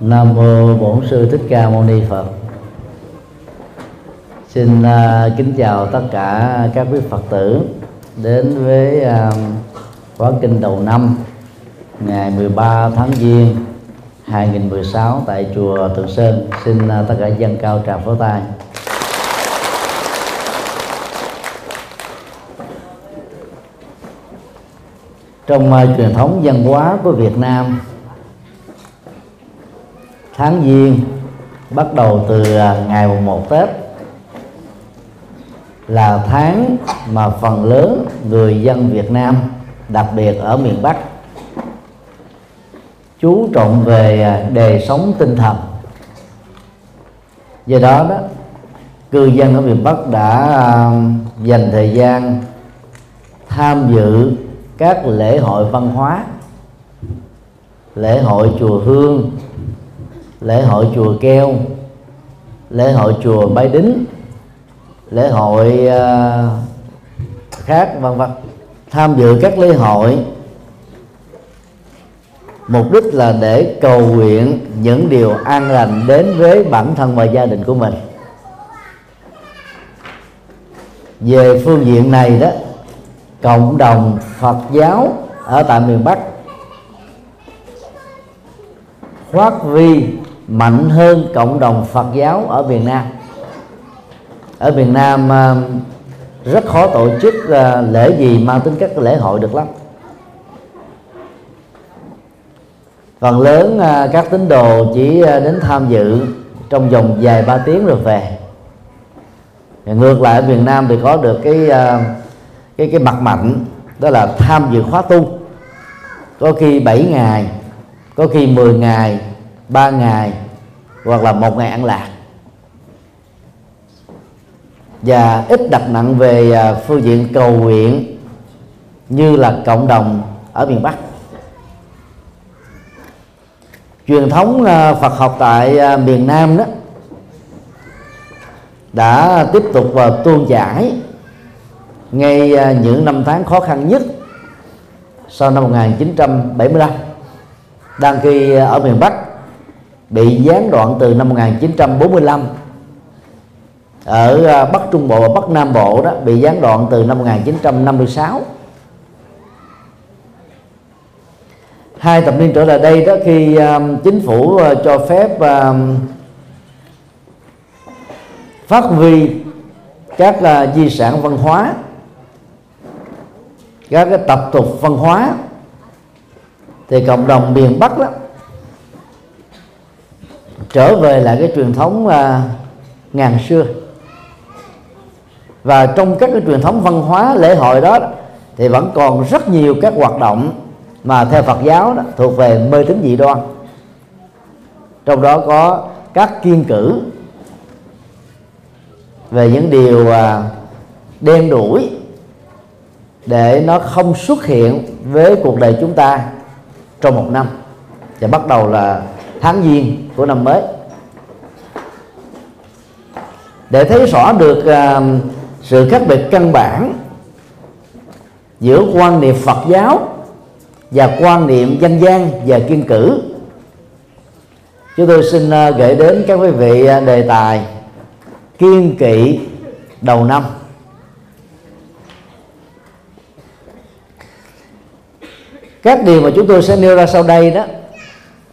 Nam mô Bổn Sư Thích Ca Mâu Ni Phật. Xin kính chào tất cả các quý Phật tử đến với khóa kinh đầu năm ngày 13 tháng Giêng 2016 tại chùa Thượng Sơn. Xin tất cả dâng cao tràng pháo tay. Trong truyền thống văn hóa của Việt Nam, tháng Giêng bắt đầu từ ngày mùng 1 Tết là tháng mà phần lớn người dân Việt Nam, đặc biệt ở miền Bắc, chú trọng về đời sống tinh thần. Do đó, cư dân ở miền Bắc đã dành thời gian tham dự các lễ hội văn hóa, lễ hội chùa Hương, lễ hội chùa Keo, lễ hội chùa Bái Đính, lễ hội khác vân vân. Tham dự các lễ hội mục đích là để cầu nguyện những điều an lành đến với bản thân và gia đình của mình. Về phương diện này đó, cộng đồng Phật giáo ở tại miền Bắc phát huy mạnh hơn cộng đồng Phật giáo ở miền Nam. Ở miền Nam rất khó tổ chức lễ gì mang tính các lễ hội được lắm. Phần lớn các tín đồ chỉ đến tham dự trong vòng vài ba tiếng rồi về. Ngược lại ở miền Nam thì có được cái mặt mạnh, đó là tham dự khóa tu, có khi 7 ngày, có khi 10 ngày, 3 ngày hoặc là 1 ngày ăn lạc. Và ít đặt nặng về phương diện cầu nguyện như là cộng đồng ở miền Bắc. Truyền thống Phật học tại miền Nam đó đã tiếp tục và tuôn chảy ngay những năm tháng khó khăn nhất sau năm 1975, đang khi ở miền Bắc bị gián đoạn từ năm 1945, ở Bắc Trung Bộ và Bắc Nam Bộ đó bị gián đoạn từ năm 1956. Hai thập niên trở lại đây đó, khi chính phủ cho phép phát huy các di sản văn hóa, các cái tập tục văn hóa, thì cộng đồng miền Bắc đó trở về lại cái truyền thống ngàn xưa. Và trong các cái truyền thống văn hóa lễ hội đó thì vẫn còn rất nhiều các hoạt động mà theo Phật giáo đó thuộc về mê tín dị đoan, trong đó có các kiêng cữ về những điều đen đủi để nó không xuất hiện với cuộc đời chúng ta trong một năm. Và bắt đầu là tháng Giêng của năm mới. Để thấy rõ được sự khác biệt căn bản giữa quan niệm Phật giáo và quan niệm dân gian và kiêng cữ, chúng tôi xin gửi đến các quý vị đề tài kiêng kỵ đầu năm. Các điều mà chúng tôi sẽ nêu ra sau đây đó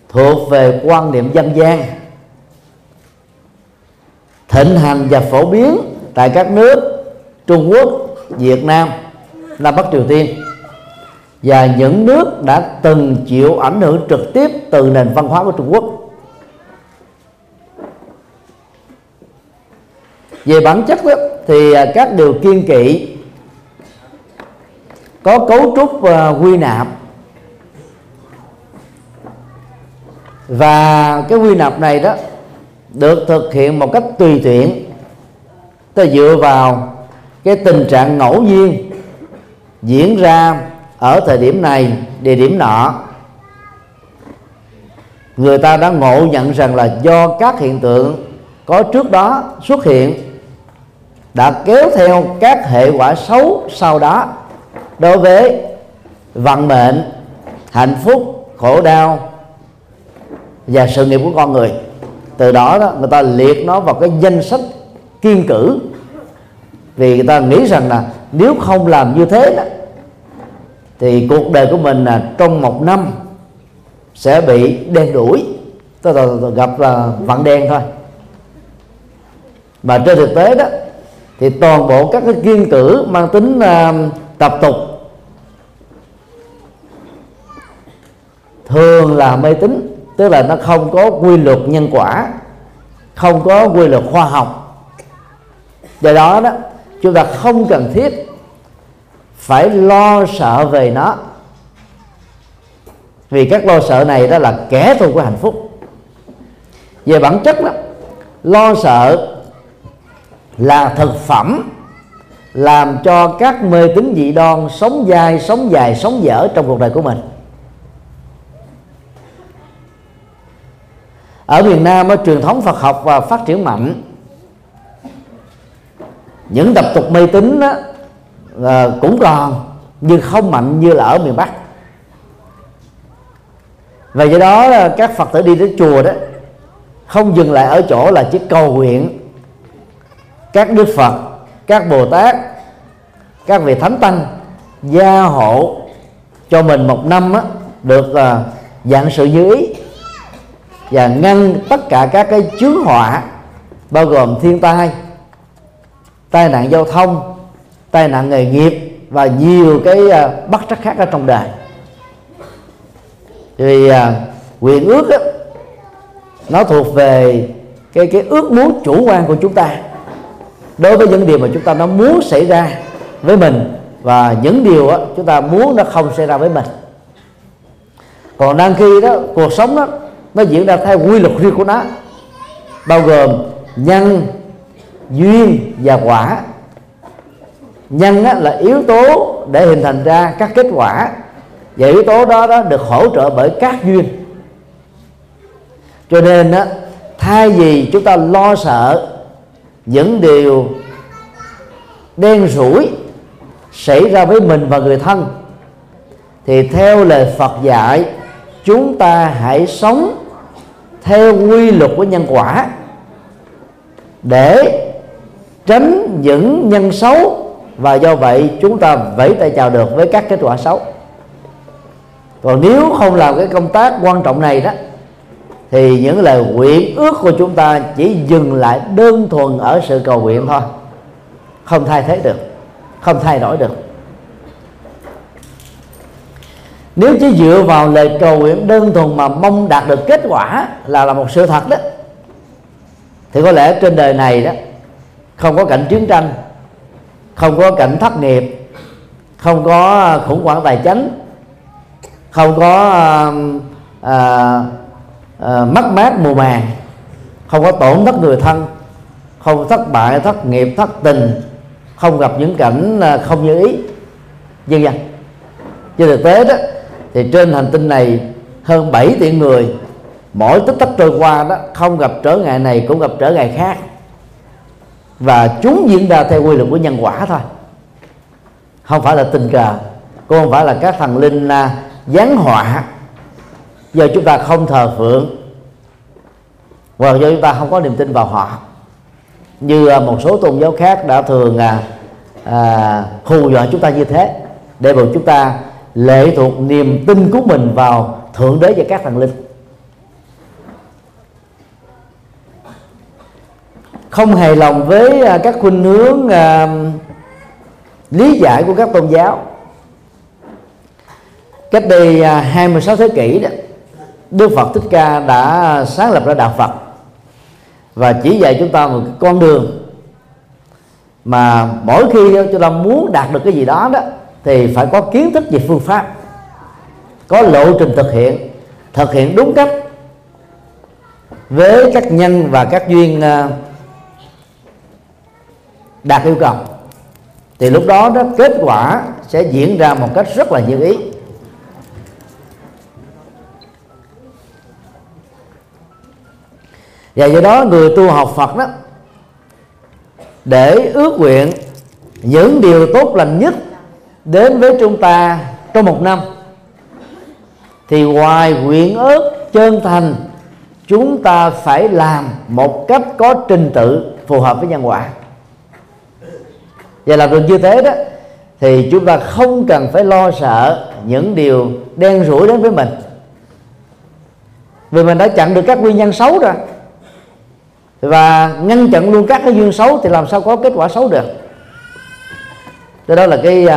thuộc về quan niệm dân gian thịnh hành và phổ biến tại các nước Trung Quốc, Việt Nam, Nam Bắc Triều Tiên và những nước đã từng chịu ảnh hưởng trực tiếp từ nền văn hóa của Trung Quốc. Về bản chất đó, thì các điều kiêng kỵ có cấu trúc quy nạp, và cái quy nạp này đó được thực hiện một cách tùy tiện, ta dựa vào cái tình trạng ngẫu nhiên diễn ra ở thời điểm này, địa điểm nọ. Người ta đã ngộ nhận rằng là do các hiện tượng có trước đó xuất hiện đã kéo theo các hệ quả xấu sau đó đối với vận mệnh, hạnh phúc, khổ đau, và sự nghiệp của con người. Từ đó, người ta liệt nó vào cái danh sách kiêng cữ, vì người ta nghĩ rằng là nếu không làm như thế đó, thì cuộc đời của mình là trong một năm sẽ bị đen đủi, gặp là vặn đen thôi. Mà trên thực tế đó thì toàn bộ các cái kiêng cữ mang tính tập tục thường là mê tín, tức là nó không có quy luật nhân quả, không có quy luật khoa học. Do đó đó, chúng ta không cần thiết phải lo sợ về nó, vì các lo sợ này đó là kẻ thù của hạnh phúc. Về bản chất đó, lo sợ là thực phẩm làm cho các mê tín dị đoan sống dai, sống dài, sống dở trong cuộc đời của mình. Ở miền Nam, ở truyền thống Phật học và phát triển mạnh, những tập tục mê tín cũng còn nhưng không mạnh như là ở miền Bắc. Và do đó các Phật tử đi đến chùa đó không dừng lại ở chỗ là chỉ cầu nguyện các đức Phật, các Bồ Tát, các vị thánh tăng gia hộ cho mình một năm được vạn sự như ý, và ngăn tất cả các cái chướng họa, bao gồm thiên tai, tai nạn giao thông, tai nạn nghề nghiệp và nhiều cái bất trắc khác ở trong đời. Thì nguyện ước đó, nó thuộc về cái ước muốn chủ quan của chúng ta đối với những điều mà chúng ta nó muốn xảy ra với mình, và những điều đó, chúng ta muốn nó không xảy ra với mình. Còn đang khi đó cuộc sống đó nó diễn ra theo quy luật riêng của nó, bao gồm nhân, duyên và quả. Nhân là yếu tố để hình thành ra các kết quả, và yếu tố đó được hỗ trợ bởi các duyên. Cho nên thay vì chúng ta lo sợ những điều đen rủi xảy ra với mình và người thân, thì theo lời Phật dạy, chúng ta hãy sống theo quy luật của nhân quả để tránh những nhân xấu, và do vậy chúng ta vẫy tay chào được với các kết quả xấu. Còn nếu không làm cái công tác quan trọng này đó, thì những lời nguyện ước của chúng ta chỉ dừng lại đơn thuần ở sự cầu nguyện thôi, không thay thế được, không thay đổi được. Nếu chỉ dựa vào lời cầu nguyện đơn thuần mà mong đạt được kết quả là một sự thật đó, thì có lẽ trên đời này đó không có cảnh chiến tranh, không có cảnh thất nghiệp, không có khủng hoảng tài chính, không có mất mát mùa màng, không có tổn thất người thân, không thất bại, thất nghiệp, thất tình, không gặp những cảnh không như ý, vân vân. Trên thực tế đó thì trên hành tinh này hơn 7 tỷ người, mỗi tích tắc trôi qua đó không gặp trở ngại này cũng gặp trở ngại khác, và chúng diễn ra theo quy luật của nhân quả thôi, không phải là tình cờ, cũng không phải là các thần linh giáng họa do chúng ta không thờ phượng hoặc do chúng ta không có niềm tin vào họ, như một số tôn giáo khác đã thường hù dọa chúng ta như thế, để buộc chúng ta lệ thuộc niềm tin của mình vào Thượng Đế và các thần linh. Không hài lòng với các khuynh hướng lý giải của các tôn giáo, cách đây 26 thế kỷ đó, Đức Phật Thích Ca đã sáng lập ra đạo Phật và chỉ dạy chúng ta một con đường, mà mỗi khi chúng ta muốn đạt được cái gì đó đó thì phải có kiến thức về phương pháp, có lộ trình thực hiện đúng cách với các nhân và các duyên đạt yêu cầu, thì lúc đó đó kết quả sẽ diễn ra một cách rất là như ý. Và do đó người tu học Phật đó để ước nguyện những điều tốt lành nhất đến với chúng ta trong một năm, thì ngoài nguyện ước chân thành chúng ta phải làm một cách có trình tự phù hợp với nhân quả. Và làm được như thế đó thì chúng ta không cần phải lo sợ những điều đen rủi đến với mình, vì mình đã chặn được các nguyên nhân xấu rồi. Và ngăn chặn luôn các cái duyên xấu thì làm sao có kết quả xấu được. Đó là cái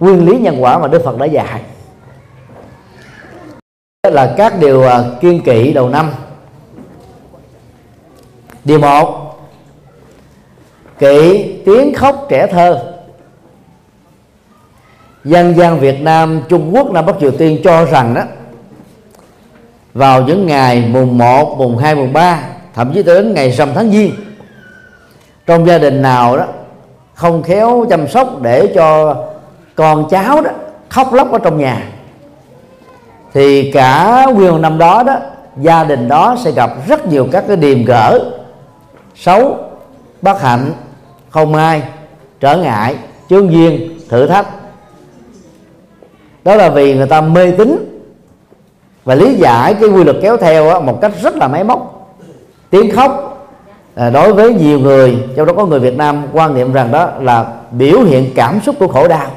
nguyên lý nhân quả mà Đức Phật đã dạy. Đó là các điều kiêng kỵ đầu năm. Điều 1: kỵ tiếng khóc trẻ thơ. Dân gian Việt Nam, Trung Quốc, Nam Bắc Triều Tiên cho rằng đó, vào những ngày mùng 1, mùng 2, mùng 3, thậm chí đến ngày rằm tháng Giêng, trong gia đình nào đó không khéo chăm sóc để cho con cháu đó khóc lóc ở trong nhà thì cả nguyên năm đó đó, gia đình đó sẽ gặp rất nhiều các cái điềm gở xấu, bất hạnh, không ai, trở ngại, chướng duyên, thử thách. Đó là vì người ta mê tín và lý giải cái quy luật kéo theo đó một cách rất là máy móc. Tiếng khóc đối với nhiều người, trong đó có người Việt Nam, quan niệm rằng đó là biểu hiện cảm xúc của khổ đau.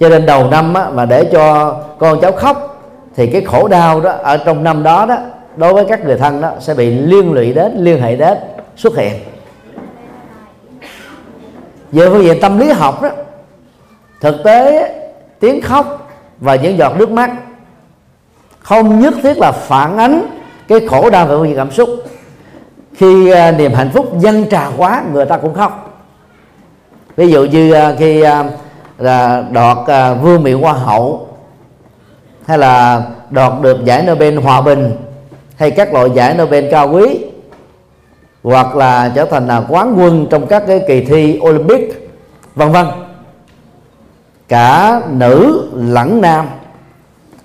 Cho nên đầu năm á, mà để cho con cháu khóc thì cái khổ đau đó ở trong năm đó đó đối với các người thân đó sẽ bị liên lụy đến, liên hệ đến, xuất hiện. Về phương diện tâm lý học đó, thực tế tiếng khóc và những giọt nước mắt không nhất thiết là phản ánh cái khổ đau về phương diện cảm xúc. Khi niềm hạnh phúc dâng trào quá, người ta cũng khóc. Ví dụ như khi đoạt vương miện hoa hậu, hay là đoạt được giải Nobel hòa bình, hay các loại giải Nobel cao quý, hoặc là trở thành là quán quân trong các cái kỳ thi Olympic, vân vân. Cả nữ lẫn nam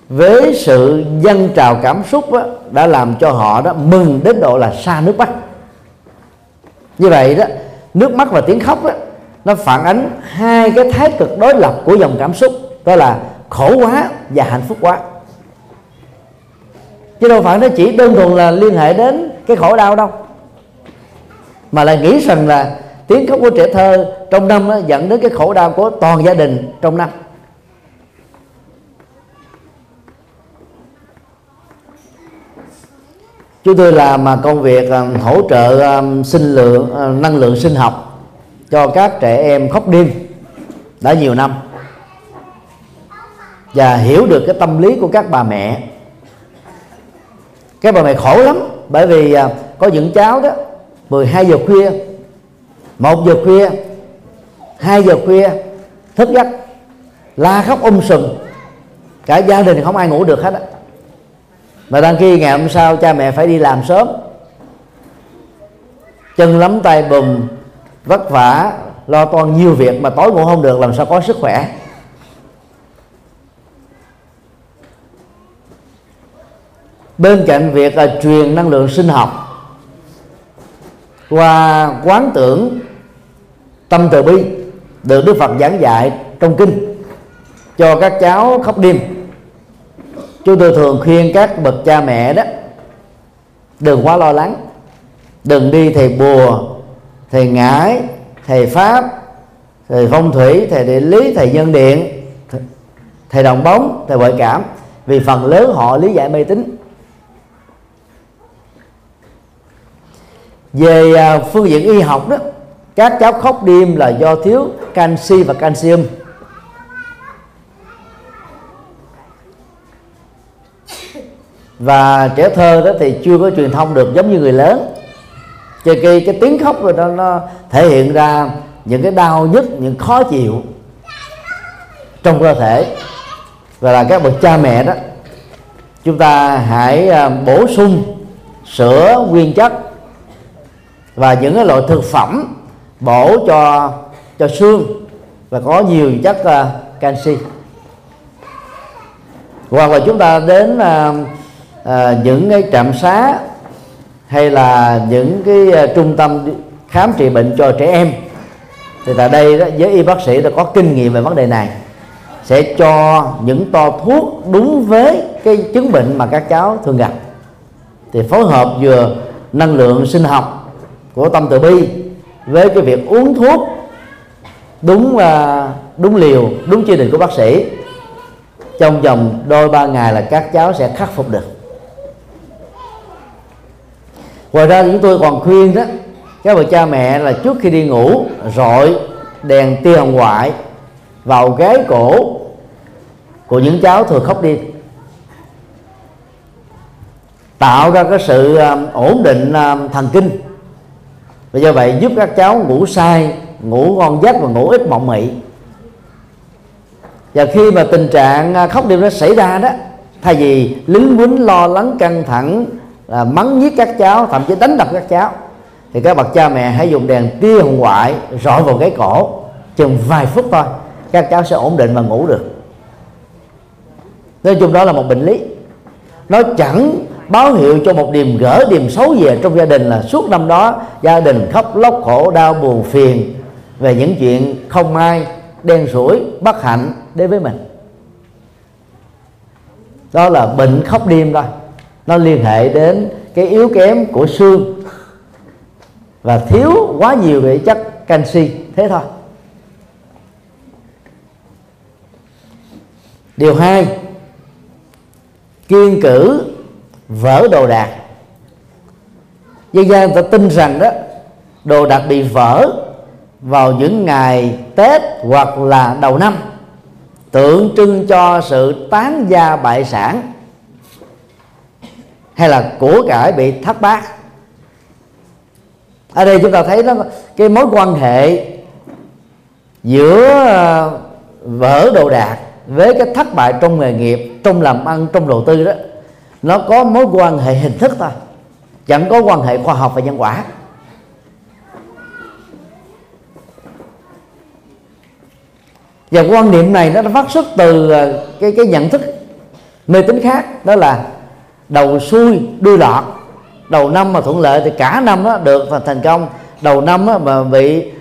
với sự dâng trào cảm xúc đó, đã làm cho họ đó mừng đến độ là xa nước mắt. Như vậy đó, nước mắt và tiếng khóc đó, nó phản ánh hai cái thái cực đối lập của dòng cảm xúc, đó là khổ quá và hạnh phúc quá. Chứ đâu phải nó chỉ đơn thuần là liên hệ đến cái khổ đau đâu, mà lại nghĩ rằng là tiếng khóc của trẻ thơ trong năm nó dẫn đến cái khổ đau của toàn gia đình trong năm. Chúng tôi làm mà công việc hỗ trợ năng lượng sinh học cho các trẻ em khóc đêm đã nhiều năm, và hiểu được cái tâm lý của các bà mẹ. Các bà mẹ khổ lắm, bởi vì có những cháu đó 12 giờ khuya, 1 giờ khuya, 2 giờ khuya thức giấc, la khóc sùm, cả gia đình không ai ngủ được hết á. Mà đăng ký ngày hôm sau cha mẹ phải đi làm sớm, chân lắm tay bùm, vất vả lo toan nhiều việc mà tối ngủ không được, làm sao có sức khỏe. Bên cạnh việc là truyền năng lượng sinh học qua quán tưởng tâm từ bi được Đức Phật giảng dạy trong kinh cho các cháu khóc đêm, chúng tôi thường khuyên các bậc cha mẹ đó đừng quá lo lắng, đừng đi thầy bùa, thầy ngải, thầy pháp, thầy phong thủy, thầy địa lý, thầy nhân điện, thầy đồng bóng, thầy ngoại cảm, vì phần lớn họ lý giải mê tín. Về phương diện y học đó, các cháu khóc đêm là do thiếu canxi và calcium. Và trẻ thơ đó thì chưa có truyền thông được giống như người lớn, cho cái tiếng khóc rồi nó thể hiện ra những cái đau nhức, những khó chịu trong cơ thể. Và là các bậc cha mẹ đó, chúng ta hãy bổ sung sữa nguyên chất và những cái loại thực phẩm bổ cho xương và có nhiều chất canxi. Hoặc là chúng ta đến những cái trạm xá hay là những cái trung tâm khám trị bệnh cho trẻ em, thì tại đây đó, với y bác sĩ đã có kinh nghiệm về vấn đề này, sẽ cho những to thuốc đúng với cái chứng bệnh mà các cháu thường gặp. thì phối hợp vừa năng lượng sinh học của tâm từ bi với cái việc uống thuốc đúng liều, đúng chỉ định của bác sĩ, trong vòng 2-3 ngày là các cháu sẽ khắc phục được. Ngoài ra chúng tôi còn khuyên đó các bậc cha mẹ là trước khi đi ngủ rọi đèn tia hồng ngoại vào gáy cổ của những cháu thường khóc đi, tạo ra cái sự ổn định thần kinh, và do vậy giúp các cháu ngủ say, ngủ ngon giấc và ngủ ít mộng mị. Và khi mà tình trạng khóc đêm nó xảy ra đó, thay vì lính quýnh lo lắng căng thẳng, mắng nhiếc các cháu, thậm chí đánh đập các cháu, thì các bậc cha mẹ hãy dùng đèn tia hồng ngoại rọi vào cái cổ chừng vài phút thôi, các cháu sẽ ổn định và ngủ được. Nói chung đó là một bệnh lý, nó chẳng báo hiệu cho một điềm gỡ, điềm xấu về trong gia đình là suốt năm đó gia đình khóc lóc khổ đau buồn phiền về những chuyện không may, đen sủi, bất hạnh đến với mình. Đó là bệnh khóc đêm thôi, nó liên hệ đến cái yếu kém của xương và thiếu quá nhiều về chất canxi, thế thôi. Điều 2, kiêng cữ vỡ đồ đạc. Dân gian người ta tin rằng đó, đồ đạc bị vỡ vào những ngày Tết hoặc là đầu năm, tượng trưng cho sự tán gia bại sản, hay là của cải bị thất bát. Ở đây chúng ta thấy đó, cái mối quan hệ giữa vỡ đồ đạc với cái thất bại trong nghề nghiệp, trong làm ăn, trong đầu tư đó, nó có mối quan hệ hình thức thôi, chẳng có quan hệ khoa học và nhân quả. Và quan niệm này nó phát xuất từ cái nhận thức mê tín khác, đó là đầu xuôi đuôi lọt. Đầu năm mà thuận lợi thì cả năm đó được và thành công, đầu năm mà bị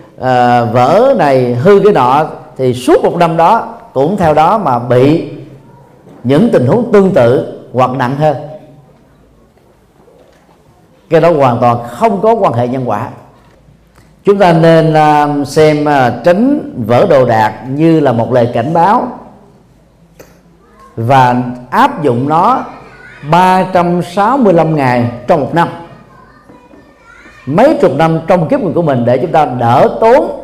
vỡ này hư cái nọ thì suốt một năm đó cũng theo đó mà bị những tình huống tương tự hoặc nặng hơn. Cái đó hoàn toàn không có quan hệ nhân quả. Chúng ta nên xem tránh vỡ đồ đạc như là một lời cảnh báo, và áp dụng nó 365 ngày trong một năm, mấy chục năm trong kiếp người của mình, để chúng ta đỡ tốn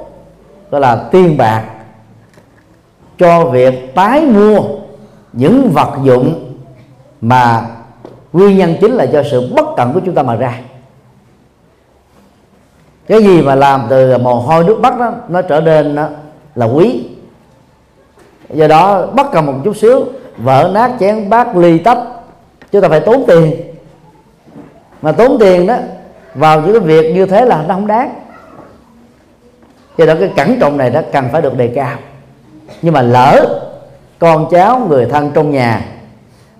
gọi là tiền bạc cho việc tái mua những vật dụng mà nguyên nhân chính là do sự bất cẩn của chúng ta mà ra. Cái gì mà làm từ mồ hôi nước mắt đó, nó trở nên là quý. Do đó bất cẩn một chút xíu, vỡ nát chén bát ly tách, chúng ta phải tốn tiền. Mà tốn tiền đó vào những cái việc như thế là nó không đáng. Do đó cái cẩn trọng này đó cần phải được đề cao. Nhưng mà lỡ con cháu, người thân trong nhà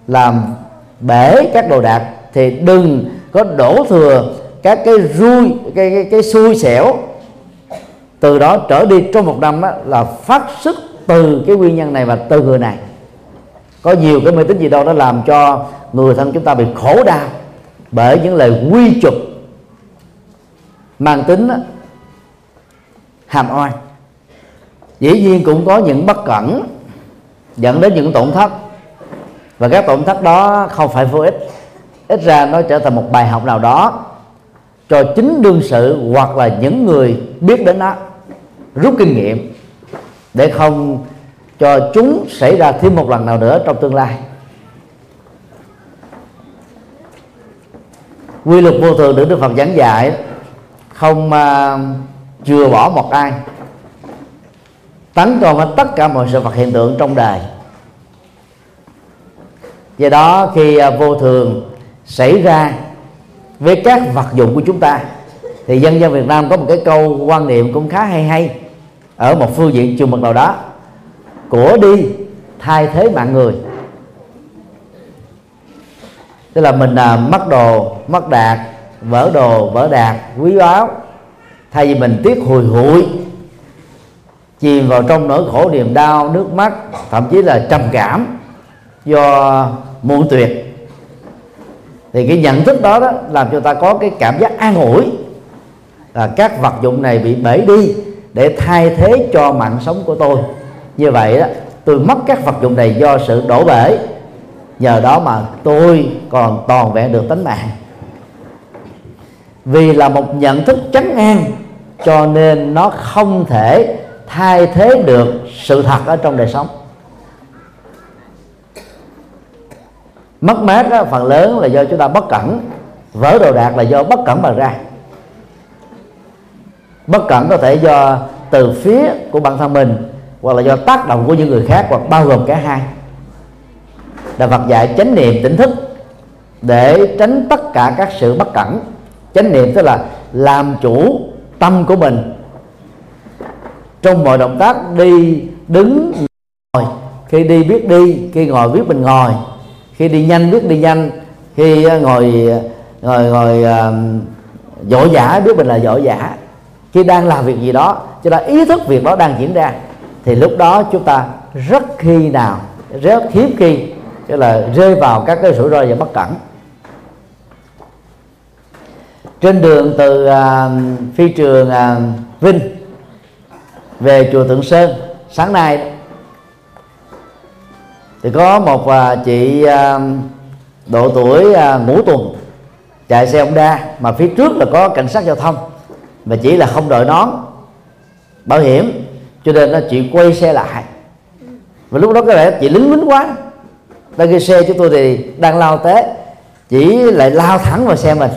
làm bể các đồ đạc thì đừng có đổ thừa các cái rui, cái xui xẻo từ đó trở đi trong một năm đó, là phát xuất từ cái nguyên nhân này và từ người này. Có nhiều cái mê tín gì đâu nó làm cho người thân chúng ta bị khổ đau bởi những lời quy chụp mang tính đó, hàm oan. Dĩ nhiên cũng có những bất cẩn dẫn đến những tổn thất, và các tổn thất đó không phải vô ích. Ít ra nó trở thành một bài học nào đó cho chính đương sự hoặc là những người biết đến nó rút kinh nghiệm, để không cho chúng xảy ra thêm một lần nào nữa trong tương lai. Quy luật vô thường được Đức Phật giảng dạy không chừa bỏ một ai, tấn công tất cả mọi sự vật hiện tượng trong đời. Do đó khi vô thường xảy ra với các vật dụng của chúng ta, thì dân gian Việt Nam có một cái câu quan niệm cũng khá hay ở một phương diện trường mực nào đó: của đi thay thế mạng người. Tức là mình mất đồ, mất đạc, vỡ đồ, vỡ đạc, quý báu, thay vì mình tiếc hùi hụi, chìm vào trong nỗi khổ niềm đau, nước mắt, thậm chí là trầm cảm do muộn tuyệt, Thì cái nhận thức đó, đó làm cho ta có cái cảm giác an ủi là các vật dụng này bị bể đi để thay thế cho mạng sống của tôi. Như vậy đó, tôi mất các vật dụng này do sự đổ bể, nhờ đó mà tôi còn toàn vẹn được tánh mạng. Vì là một nhận thức trấn an cho nên nó không thể thay thế được sự thật ở trong đời sống. Mất mát đó, phần lớn là do chúng ta bất cẩn, vỡ đồ đạc là do bất cẩn mà ra. Bất cẩn có thể do từ phía của bản thân mình, hoặc là do tác động của những người khác, hoặc bao gồm cả hai. Đạo Phật dạy chánh niệm tỉnh thức để tránh tất cả các sự bất cẩn. Chánh niệm tức là làm chủ tâm của mình trong mọi động tác đi, đứng, ngồi. Khi đi biết đi, khi ngồi biết mình ngồi, khi đi nhanh biết đi nhanh, khi ngồi dỗ dã biết mình là dỗ dã, khi đang làm việc gì đó chúng ta ý thức việc đó đang diễn ra, thì lúc đó chúng ta rất hiếm khi tức là rơi vào các cái rủi ro và bất cẩn. Trên đường từ phi trường Vinh về chùa Tượng Sơn sáng nay thì có một chị độ tuổi ngũ tuần chạy xe Honda, mà phía trước là có cảnh sát giao thông, mà chỉ là không đội nón bảo hiểm cho nên là chị quay xe lại. Và lúc đó có lẽ chị lính lính quá, đang ghi xe chúng tôi thì đang lao té, chị lại lao thẳng vào xe mình.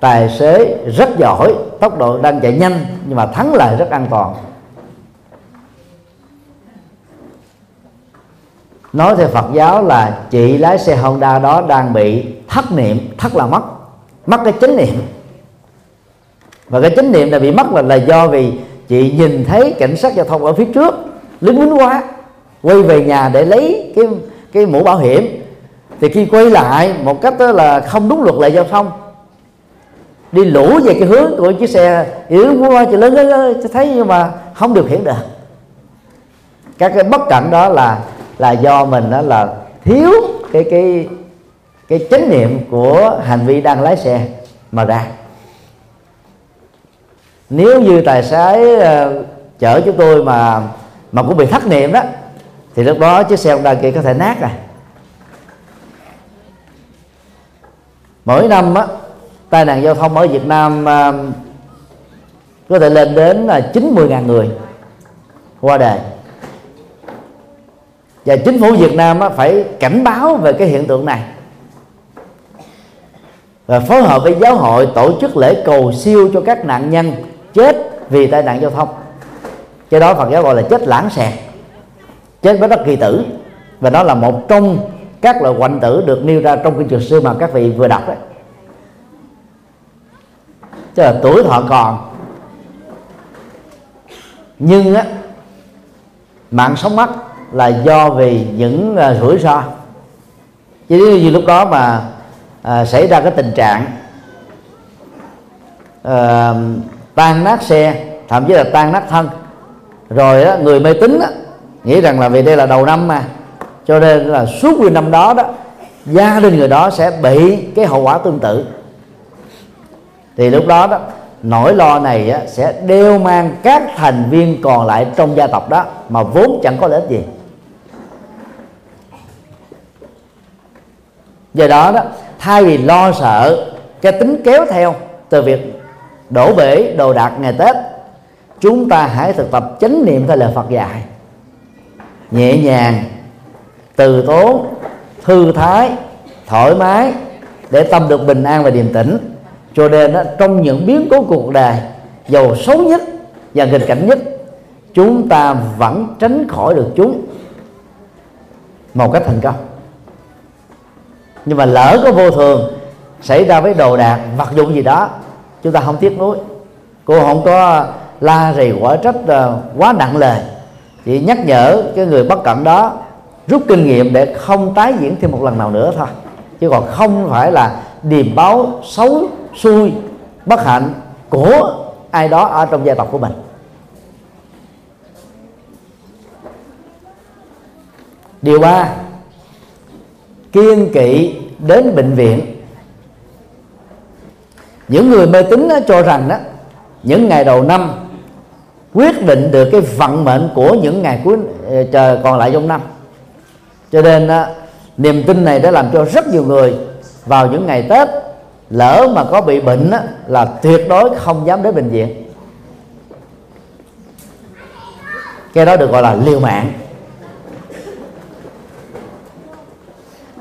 Tài xế rất giỏi, tốc độ đang chạy nhanh nhưng mà thắng lại rất an toàn. Nói theo Phật giáo là chị lái xe Honda đó đang bị thất niệm. Thất là mất cái chánh niệm, và cái chánh niệm này bị mất là do vì chị nhìn thấy cảnh sát giao thông ở phía trước, lính lính quá, quay về nhà để lấy cái mũ bảo hiểm. Thì khi quay lại một cách đó là không đúng luật lệ giao thông, đi lũ về cái hướng của chiếc xe yếu quá, chị lớn ơi thấy nhưng mà không điều khiển được. Các cái bất cẩn đó là do mình đó là thiếu cái chánh niệm của hành vi đang lái xe mà ra. Nếu như tài xế chở chúng tôi mà cũng bị thất niệm đó, thì lúc đó chiếc xe Honda kia có thể nát rồi. Mỗi năm á, tai nạn giao thông ở Việt Nam có thể lên đến 90.000 người qua đời. Và chính phủ Việt Nam phải cảnh báo về cái hiện tượng này và phối hợp với giáo hội tổ chức lễ cầu siêu cho các nạn nhân chết vì tai nạn giao thông. Cái đó Phật giáo gọi là chết lãng xẹt, chết bất đắc kỳ tử. Và nó là một trong các loại hoạnh tử được nêu ra trong kinh Trường Sư mà các vị vừa đọc đấy. Chứ là tuổi thọ còn, nhưng á, mạng sống mất là do vì những rủi ro. Chỉ vì lúc đó mà xảy ra cái tình trạng tan nát xe, thậm chí là tan nát thân. Rồi á, người mê tín nghĩ rằng là vì đây là đầu năm mà, cho nên là suốt nguyên năm đó đó gia đình người đó sẽ bị cái hậu quả tương tự. Thì lúc đó đó nỗi lo này á, sẽ đeo mang các thành viên còn lại trong gia tộc đó mà vốn chẳng có lợi ích gì. Do đó đó, thay vì lo sợ cái tính kéo theo từ việc đổ bể đồ đạc ngày Tết, chúng ta hãy thực tập chánh niệm theo lời Phật dạy, nhẹ nhàng, từ tốn, thư thái, thoải mái để tâm được bình an và điềm tĩnh. Cho nên đó, trong những biến cố cuộc đời dầu xấu nhất và nghịch cảnh nhất, chúng ta vẫn tránh khỏi được chúng một cách thành công. Nhưng mà lỡ có vô thường xảy ra với đồ đạc, vật dụng gì đó, chúng ta không tiếc nuối, cô không có la rầy quả trách quá nặng lời, chỉ nhắc nhở cái người bất cẩn đó rút kinh nghiệm để không tái diễn thêm một lần nào nữa thôi, chứ còn không phải là điềm báo xấu xui bất hạnh của ai đó ở trong gia tộc của mình. Điều 3, kiêng kỵ đến bệnh viện. Những người mê tín cho rằng đó, những ngày đầu năm quyết định được cái vận mệnh của những ngày cuối trời còn lại trong năm. Cho nên niềm tin này đã làm cho rất nhiều người vào những ngày Tết, lỡ mà có bị bệnh là tuyệt đối không dám đến bệnh viện. Cái đó được gọi là liều mạng.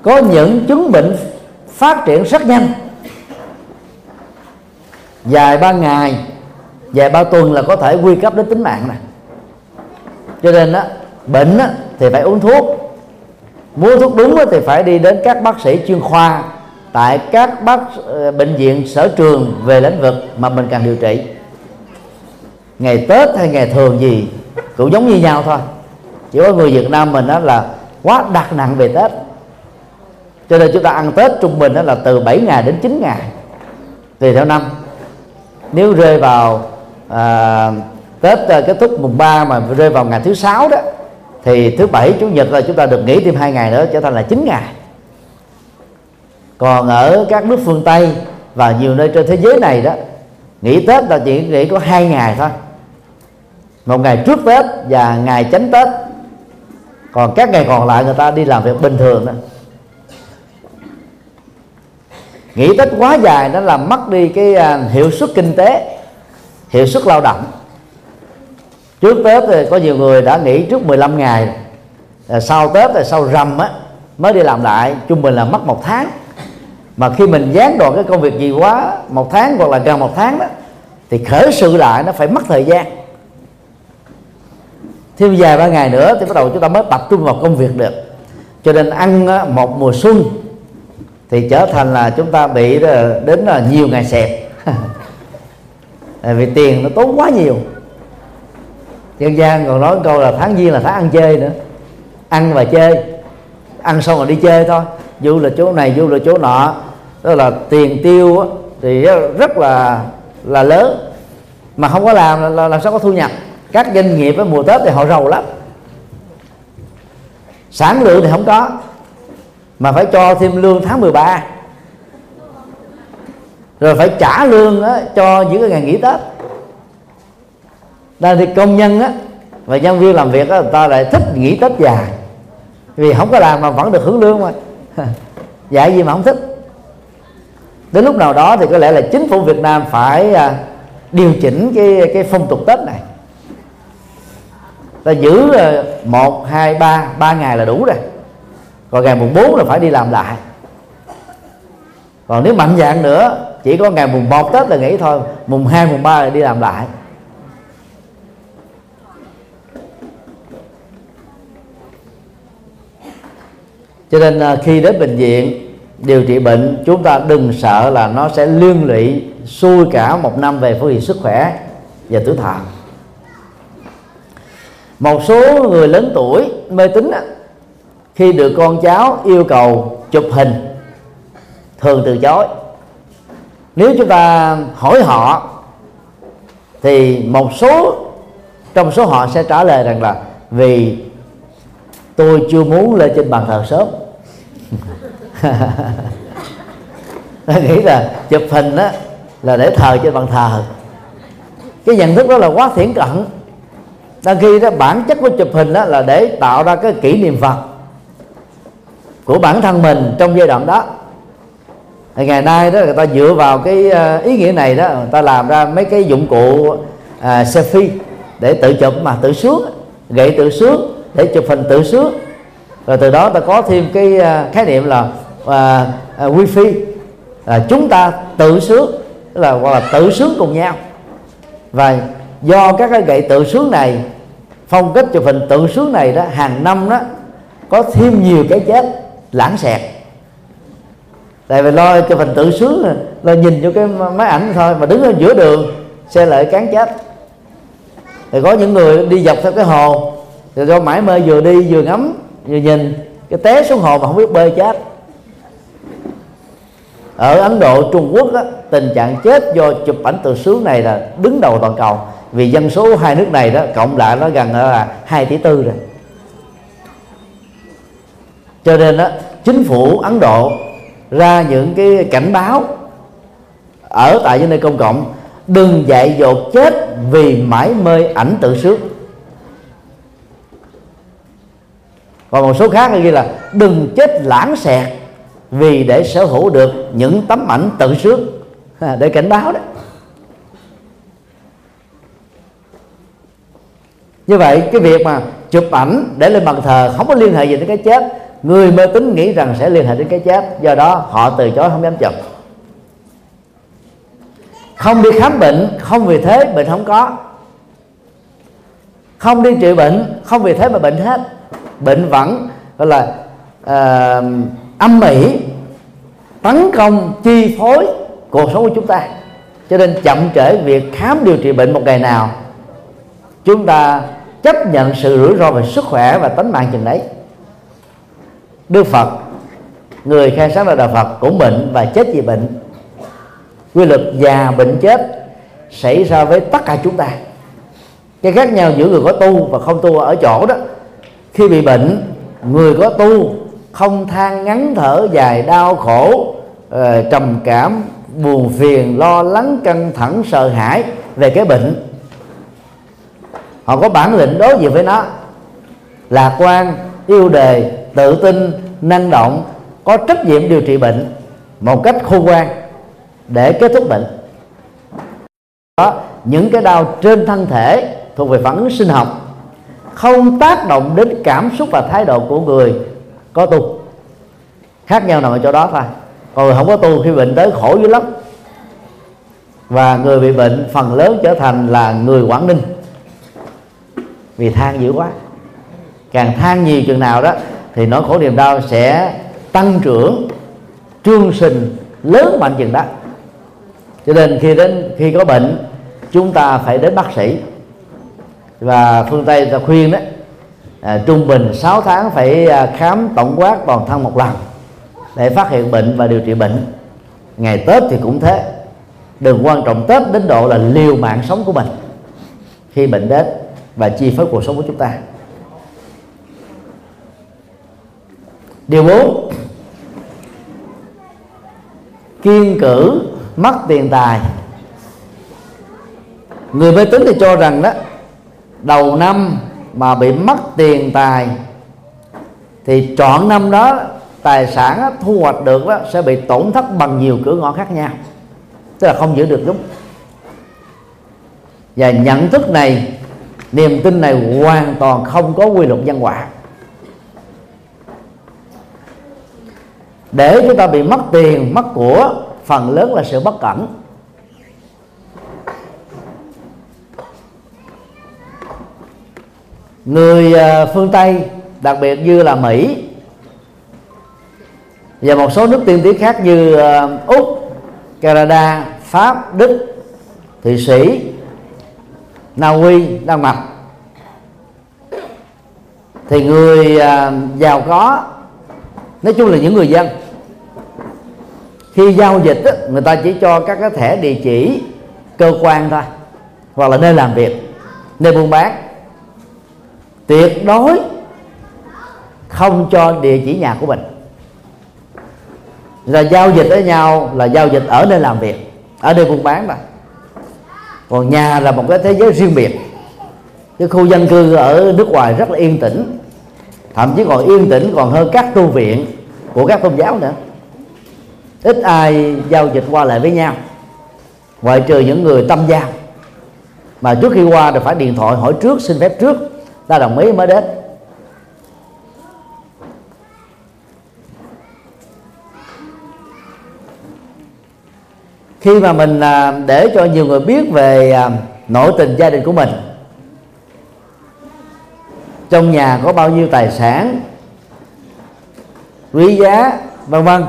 Có những chứng bệnh phát triển rất nhanh, vài ba ngày, vài ba tuần là có thể nguy cấp đến tính mạng này. Cho nên đó, bệnh đó, thì phải uống thuốc. Mua thuốc đúng đó, thì phải đi đến các bác sĩ chuyên khoa tại các bệnh viện sở trường về lĩnh vực mà mình cần điều trị. Ngày Tết hay ngày thường gì cũng giống như nhau thôi. Chỉ có người Việt Nam mình đó là quá đặt nặng về Tết, cho nên chúng ta ăn Tết trung bình đó là từ 7 ngày đến 9 ngày tùy theo năm. Nếu rơi vào Tết kết thúc mùng 3 mà rơi vào ngày thứ 6 đó, thì thứ 7, Chủ nhật là chúng ta được nghỉ thêm 2 ngày nữa, trở thành là 9 ngày. Còn ở các nước phương Tây và nhiều nơi trên thế giới này đó, nghỉ Tết là chỉ nghỉ có 2 ngày thôi, một ngày trước Tết và ngày chánh Tết. Còn các ngày còn lại người ta đi làm việc bình thường đó. Nghỉ Tết quá dài nó làm mất đi cái hiệu suất kinh tế, hiệu suất lao động. Trước Tết thì có nhiều người đã nghỉ trước 15 ngày, sau Tết rồi sau rằm á mới đi làm lại, trung bình là mất 1 tháng. Mà khi mình gián đoạn cái công việc gì quá 1 tháng hoặc là gần 1 tháng đó, thì khởi sự lại nó phải mất thời gian. Thêm vài ba ngày nữa thì bắt đầu chúng ta mới tập trung vào công việc được. Cho nên ăn một mùa xuân thì trở thành là chúng ta bị đến là nhiều ngày xẹp vì tiền nó tốn quá nhiều. Dân gian còn nói câu là tháng giêng là tháng ăn chơi nữa, ăn và chơi, ăn xong rồi đi chơi thôi, dù là chỗ này dù là chỗ nọ. Đó là tiền tiêu đó, thì rất là lớn, mà không có làm sao có thu nhập. Các doanh nghiệp với mùa Tết thì họ giàu lắm, sản lượng thì không có, mà phải cho thêm lương tháng 13, rồi phải trả lương đó, cho những cái ngày nghỉ Tết. Nên thì công nhân đó, và nhân viên làm việc đó, người ta lại thích nghỉ Tết dài, vì không có làm mà vẫn được hưởng lương mà dạy gì mà không thích. Đến lúc nào đó thì có lẽ là chính phủ Việt Nam phải điều chỉnh cái phong tục Tết này. Ta giữ 1, 2, 3 ngày là đủ rồi, còn ngày mùng 4 là phải đi làm lại. Còn nếu mạnh dạn nữa chỉ có ngày mùng 1 Tết là nghỉ thôi, mùng 2, mùng 3 là đi làm lại. Cho nên khi đến bệnh viện điều trị bệnh, chúng ta đừng sợ là nó sẽ liên lụy xuôi cả một năm về phương diện sức khỏe và tuổi thọ. Một số người lớn tuổi mê tín khi được con cháu yêu cầu chụp hình thường từ chối. Nếu chúng ta hỏi họ thì một số trong số họ sẽ trả lời rằng là vì tôi chưa muốn lên trên bàn thờ sớm. Ta nghĩ là chụp hình đó là để thờ trên bàn thờ. Cái nhận thức đó là quá thiển cận. Đang khi đó bản chất của chụp hình đó là để tạo ra cái kỷ niệm vật của bản thân mình trong giai đoạn đó. Ngày nay đó người ta dựa vào cái ý nghĩa này đó, người ta làm ra mấy cái dụng cụ selfie để tự chụp mà tự sướng, gậy tự sướng, để chụp hình tự sướng. Rồi từ đó ta có thêm cái khái niệm là wifi, chúng ta tự sướng, tức là gọi là tự sướng cùng nhau. Và do các cái gậy tự sướng này, phong cách chụp hình tự sướng này đó, hàng năm đó có thêm nhiều cái chết lãng xẹt. Tại vì lo chụp hình tự sướng, lo nhìn vô cái máy ảnh thôi, mà đứng ở giữa đường xe lại cán chết. Thì có những người đi dọc theo cái hồ, rồi do mãi mê vừa đi vừa ngắm vừa nhìn, cái té xuống hồ mà không biết bơi chết. Ở Ấn Độ, Trung Quốc đó, tình trạng chết do chụp ảnh tự sướng này là đứng đầu toàn cầu, vì dân số hai nước này đó cộng lại nó gần là 2,4 tỷ rồi. Cho nên đó, chính phủ Ấn Độ ra những cái cảnh báo ở tại những nơi công cộng: đừng dạy dột chết vì mãi mê ảnh tự sướng. Còn một số khác ghi là đừng chết lãng xẹt vì để sở hữu được những tấm ảnh tự sướng, để cảnh báo đó. Như vậy cái việc mà chụp ảnh để lên bàn thờ không có liên hệ gì đến cái chết. Người mê tín nghĩ rằng sẽ liên hệ đến cái chết, do đó họ từ chối không dám chụp. Không đi khám bệnh không vì thế bệnh không có, không đi trị bệnh không vì thế mà bệnh hết. Bệnh vẫn gọi là âm mỉ tấn công chi phối cuộc sống của chúng ta, cho nên chậm trễ việc khám điều trị bệnh một ngày nào, chúng ta chấp nhận sự rủi ro về sức khỏe và tính mạng chừng đấy. Đức Phật, người khai sáng ra đạo Phật, cũng bệnh và chết vì bệnh. Quy luật già bệnh chết xảy ra với tất cả chúng ta. Cái khác nhau giữa người có tu và không tu ở chỗ đó, khi bị bệnh, người có tu không than ngắn thở dài đau khổ, trầm cảm, buồn phiền, lo lắng, căng thẳng, sợ hãi về cái bệnh. Họ có bản lĩnh đối diện với nó, lạc quan, yêu đời, tự tin, năng động, có trách nhiệm điều trị bệnh một cách khôn ngoan để kết thúc bệnh. Đó, những cái đau trên thân thể thuộc về phản ứng sinh học, không tác động đến cảm xúc và thái độ của người có tu. Khác nhau nằm ở chỗ đó thôi. Còn người không có tu khi bệnh tới khổ dữ lắm. Và người bị bệnh phần lớn trở thành là người Quảng Ninh, vì than dữ quá. Càng than nhiều chừng nào đó thì nỗi khổ niềm đau sẽ tăng trưởng, trương sình, lớn mạnh chừng đó. Cho nên khi có bệnh, chúng ta phải đến bác sĩ. Và phương Tây ta khuyên đó, trung bình 6 tháng phải khám tổng quát toàn thân một lần để phát hiện bệnh và điều trị bệnh. Ngày Tết thì cũng thế, đừng quan trọng Tết đến độ là liều mạng sống của mình khi bệnh đến và chi phối cuộc sống của chúng ta. Điều 4, kiêng cữ mất tiền tài. Người mê tín thì cho rằng đó, đầu năm mà bị mất tiền tài thì trọn năm đó tài sản đó, thu hoạch được đó, sẽ bị tổn thất bằng nhiều cửa ngõ khác nhau, tức là không giữ được đúng. Và nhận thức này, niềm tin này hoàn toàn không có quy luật nhân quả. Để chúng ta bị mất tiền, mất của, phần lớn là sự bất cẩn. Người phương Tây, đặc biệt như là Mỹ và một số nước tiên tiến khác như Úc, Canada, Pháp, Đức, Thụy Sĩ, Na Uy, Đan Mạch, thì người giàu có, nói chung là những người dân, khi giao dịch đó, người ta chỉ cho các cái thẻ địa chỉ cơ quan thôi, hoặc là nơi làm việc, nơi buôn bán, tuyệt đối không cho địa chỉ nhà của mình. Là giao dịch với nhau là giao dịch ở nơi làm việc, ở nơi buôn bán mà. Còn nhà là một cái thế giới riêng biệt. Cái khu dân cư ở nước ngoài rất là yên tĩnh, thậm chí còn yên tĩnh còn hơn các tu viện của các tôn giáo nữa. Ít ai giao dịch qua lại với nhau, ngoại trừ những người tâm giao, mà trước khi qua thì phải điện thoại hỏi trước, xin phép trước, ta đồng ý mới đến. Khi mà mình để cho nhiều người biết về nội tình gia đình của mình, trong nhà có bao nhiêu tài sản quý giá vân vân,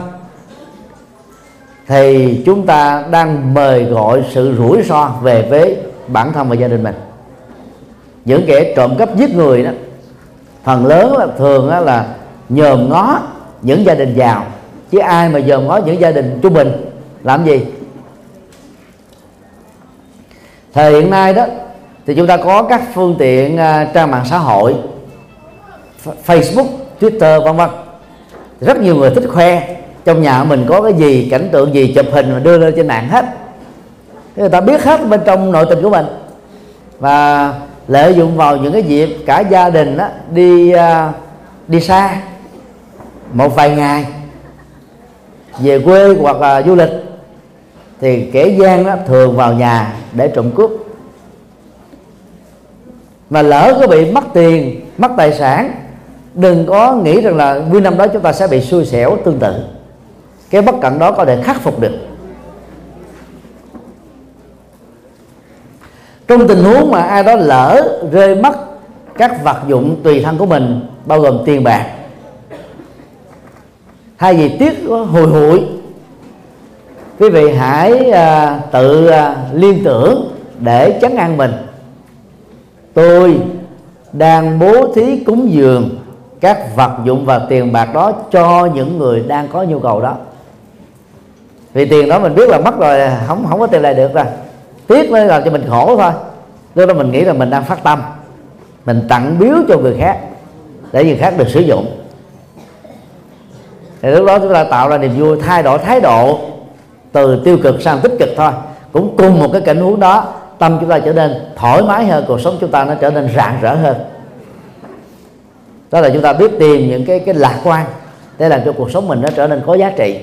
thì chúng ta đang mời gọi sự rủi ro về với bản thân và gia đình mình. Những kẻ trộm cắp giết người đó, phần lớn là thường là nhòm ngó những gia đình giàu, chứ ai mà nhòm ngó những gia đình trung bình làm gì? Thời hiện nay đó thì chúng ta có các phương tiện trang mạng xã hội, Facebook, Twitter vân vân, rất nhiều người thích khoe trong nhà mình có cái gì, cảnh tượng gì, chụp hình mà đưa lên trên mạng hết. Thế người ta biết hết bên trong nội tình của mình, và lợi dụng vào những cái dịp cả gia đình đó, đi xa một vài ngày về quê hoặc là du lịch, thì kẻ gian đó thường vào nhà để trộm cướp. Mà lỡ có bị mất tiền, mất tài sản, đừng có nghĩ rằng là nguyên năm đó chúng ta sẽ bị xui xẻo tương tự. Cái bất cẩn đó có thể khắc phục được. Trong tình huống mà ai đó lỡ rơi mất các vật dụng tùy thân của mình, bao gồm tiền bạc, hay vì tiếc hồi hụi, quý vị hãy tự liên tưởng để chấn an mình: tôi đang bố thí cúng dường các vật dụng và tiền bạc đó cho những người đang có nhu cầu đó. Vì tiền đó mình biết là mất rồi, không có tiền lại được rồi, tiếc nó làm cho mình khổ thôi. Lúc đó mình nghĩ là mình đang phát tâm, mình tặng biếu cho người khác để người khác được sử dụng, thì lúc đó chúng ta tạo ra niềm vui, thay đổi thái độ từ tiêu cực sang tích cực thôi. Cũng cùng một cái cảnh huống đó, tâm chúng ta trở nên thoải mái hơn, cuộc sống chúng ta nó trở nên rạng rỡ hơn. Đó là chúng ta biết tìm những cái lạc quan để làm cho cuộc sống mình nó trở nên có giá trị.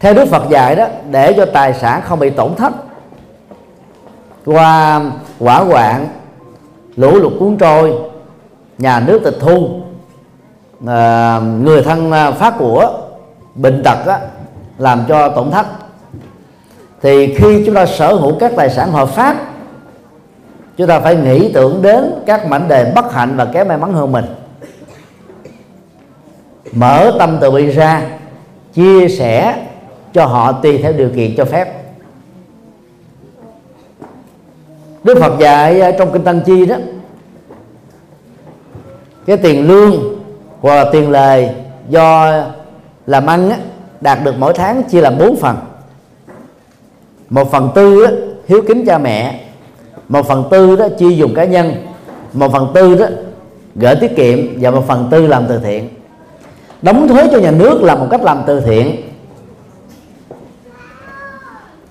Theo Đức Phật dạy đó, để cho tài sản không bị tổn thất qua hỏa hoạn, lũ lụt cuốn trôi, nhà nước tịch thu, người thân phá của, bệnh tật đó, làm cho tổn thất, thì khi chúng ta sở hữu các tài sản hợp pháp, chúng ta phải nghĩ tưởng đến các mảnh đề bất hạnh và kém may mắn hơn mình, mở tâm từ bi ra, chia sẻ cho họ tùy theo điều kiện cho phép. Đức Phật dạy trong kinh Tăng Chi đó, cái tiền lương hoặc là tiền lời do làm ăn đó, đạt được mỗi tháng chia làm 4 phần. 1/4 đó, hiếu kính cha mẹ, 1/4 đó chi dùng cá nhân, 1/4 đó gửi tiết kiệm, và 1/4 làm từ thiện. Đóng thuế cho nhà nước là một cách làm từ thiện,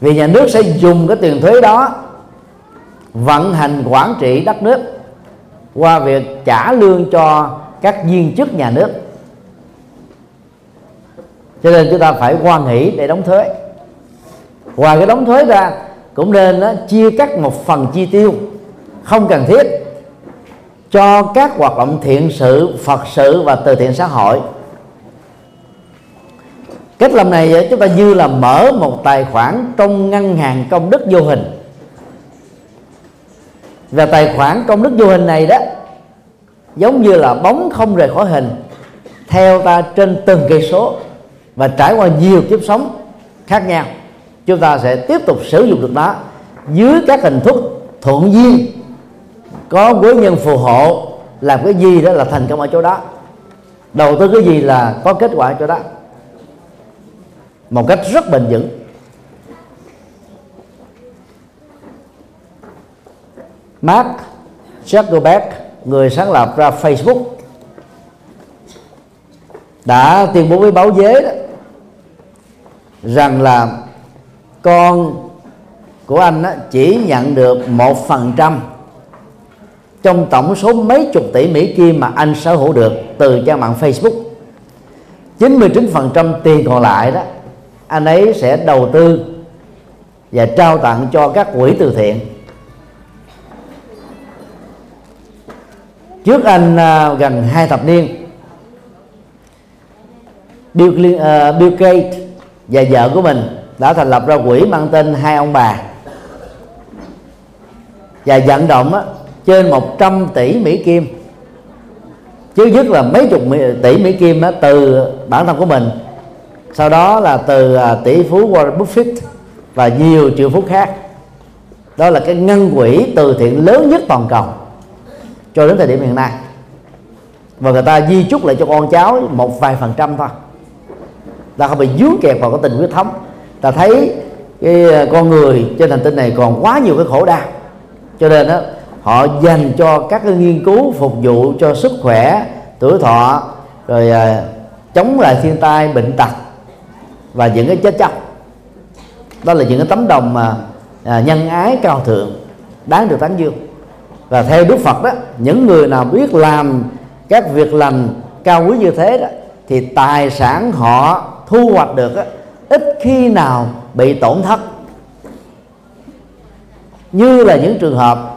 vì nhà nước sẽ dùng cái tiền thuế đó vận hành quản trị đất nước qua việc trả lương cho các viên chức nhà nước. Cho nên chúng ta phải hoan hỷ để đóng thuế. Ngoài cái đóng thuế ra, cũng nên chia cắt một phần chi tiêu không cần thiết cho các hoạt động thiện sự, Phật sự và từ thiện xã hội. Cách làm này chúng ta như là mở một tài khoản trong ngân hàng công đức vô hình. Và tài khoản công đức vô hình này đó, giống như là bóng không rời khỏi hình, theo ta trên từng cây số và trải qua nhiều kiếp sống khác nhau, chúng ta sẽ tiếp tục sử dụng được nó dưới các hình thức thuận duyên, có quý nhân phù hộ. Làm cái gì đó là thành công ở chỗ đó, đầu tư cái gì là có kết quả ở chỗ đó một cách rất bền vững. Mark Zuckerberg, người sáng lập ra Facebook, đã tuyên bố với báo giới đó, rằng là con của anh chỉ nhận được 1% trong tổng số mấy chục tỷ Mỹ Kim mà anh sở hữu được từ trang mạng Facebook. 99% tiền còn lại đó, anh ấy sẽ đầu tư và trao tặng cho các quỹ từ thiện. Trước anh gần 2 thập niên, Bill Gates và vợ của mình đã thành lập ra quỹ mang tên Hai Ông Bà, và vận động trên 100 tỷ Mỹ Kim, chứ nhất là mấy chục tỷ Mỹ Kim từ bản thân của mình, sau đó là từ tỷ phú Warren Buffett và nhiều triệu phú khác. Đó là cái ngân quỹ từ thiện lớn nhất toàn cầu cho đến thời điểm hiện nay, và người ta di chúc lại cho con cháu một vài phần trăm thôi. Ta không bị dướng kẹt vào cái tình huyết thống. Ta thấy cái con người trên hành tinh này còn quá nhiều cái khổ đau, cho nên đó, họ dành cho các cái nghiên cứu phục vụ cho sức khỏe, tuổi thọ, rồi chống lại thiên tai, bệnh tật và những cái chết chóc. Đó là những cái tấm đồng mà nhân ái cao thượng, đáng được tán dương. Và theo Đức Phật đó, những người nào biết làm các việc lành cao quý như thế đó, thì tài sản họ thu hoạch được đó, ít khi nào bị tổn thất. Như là những trường hợp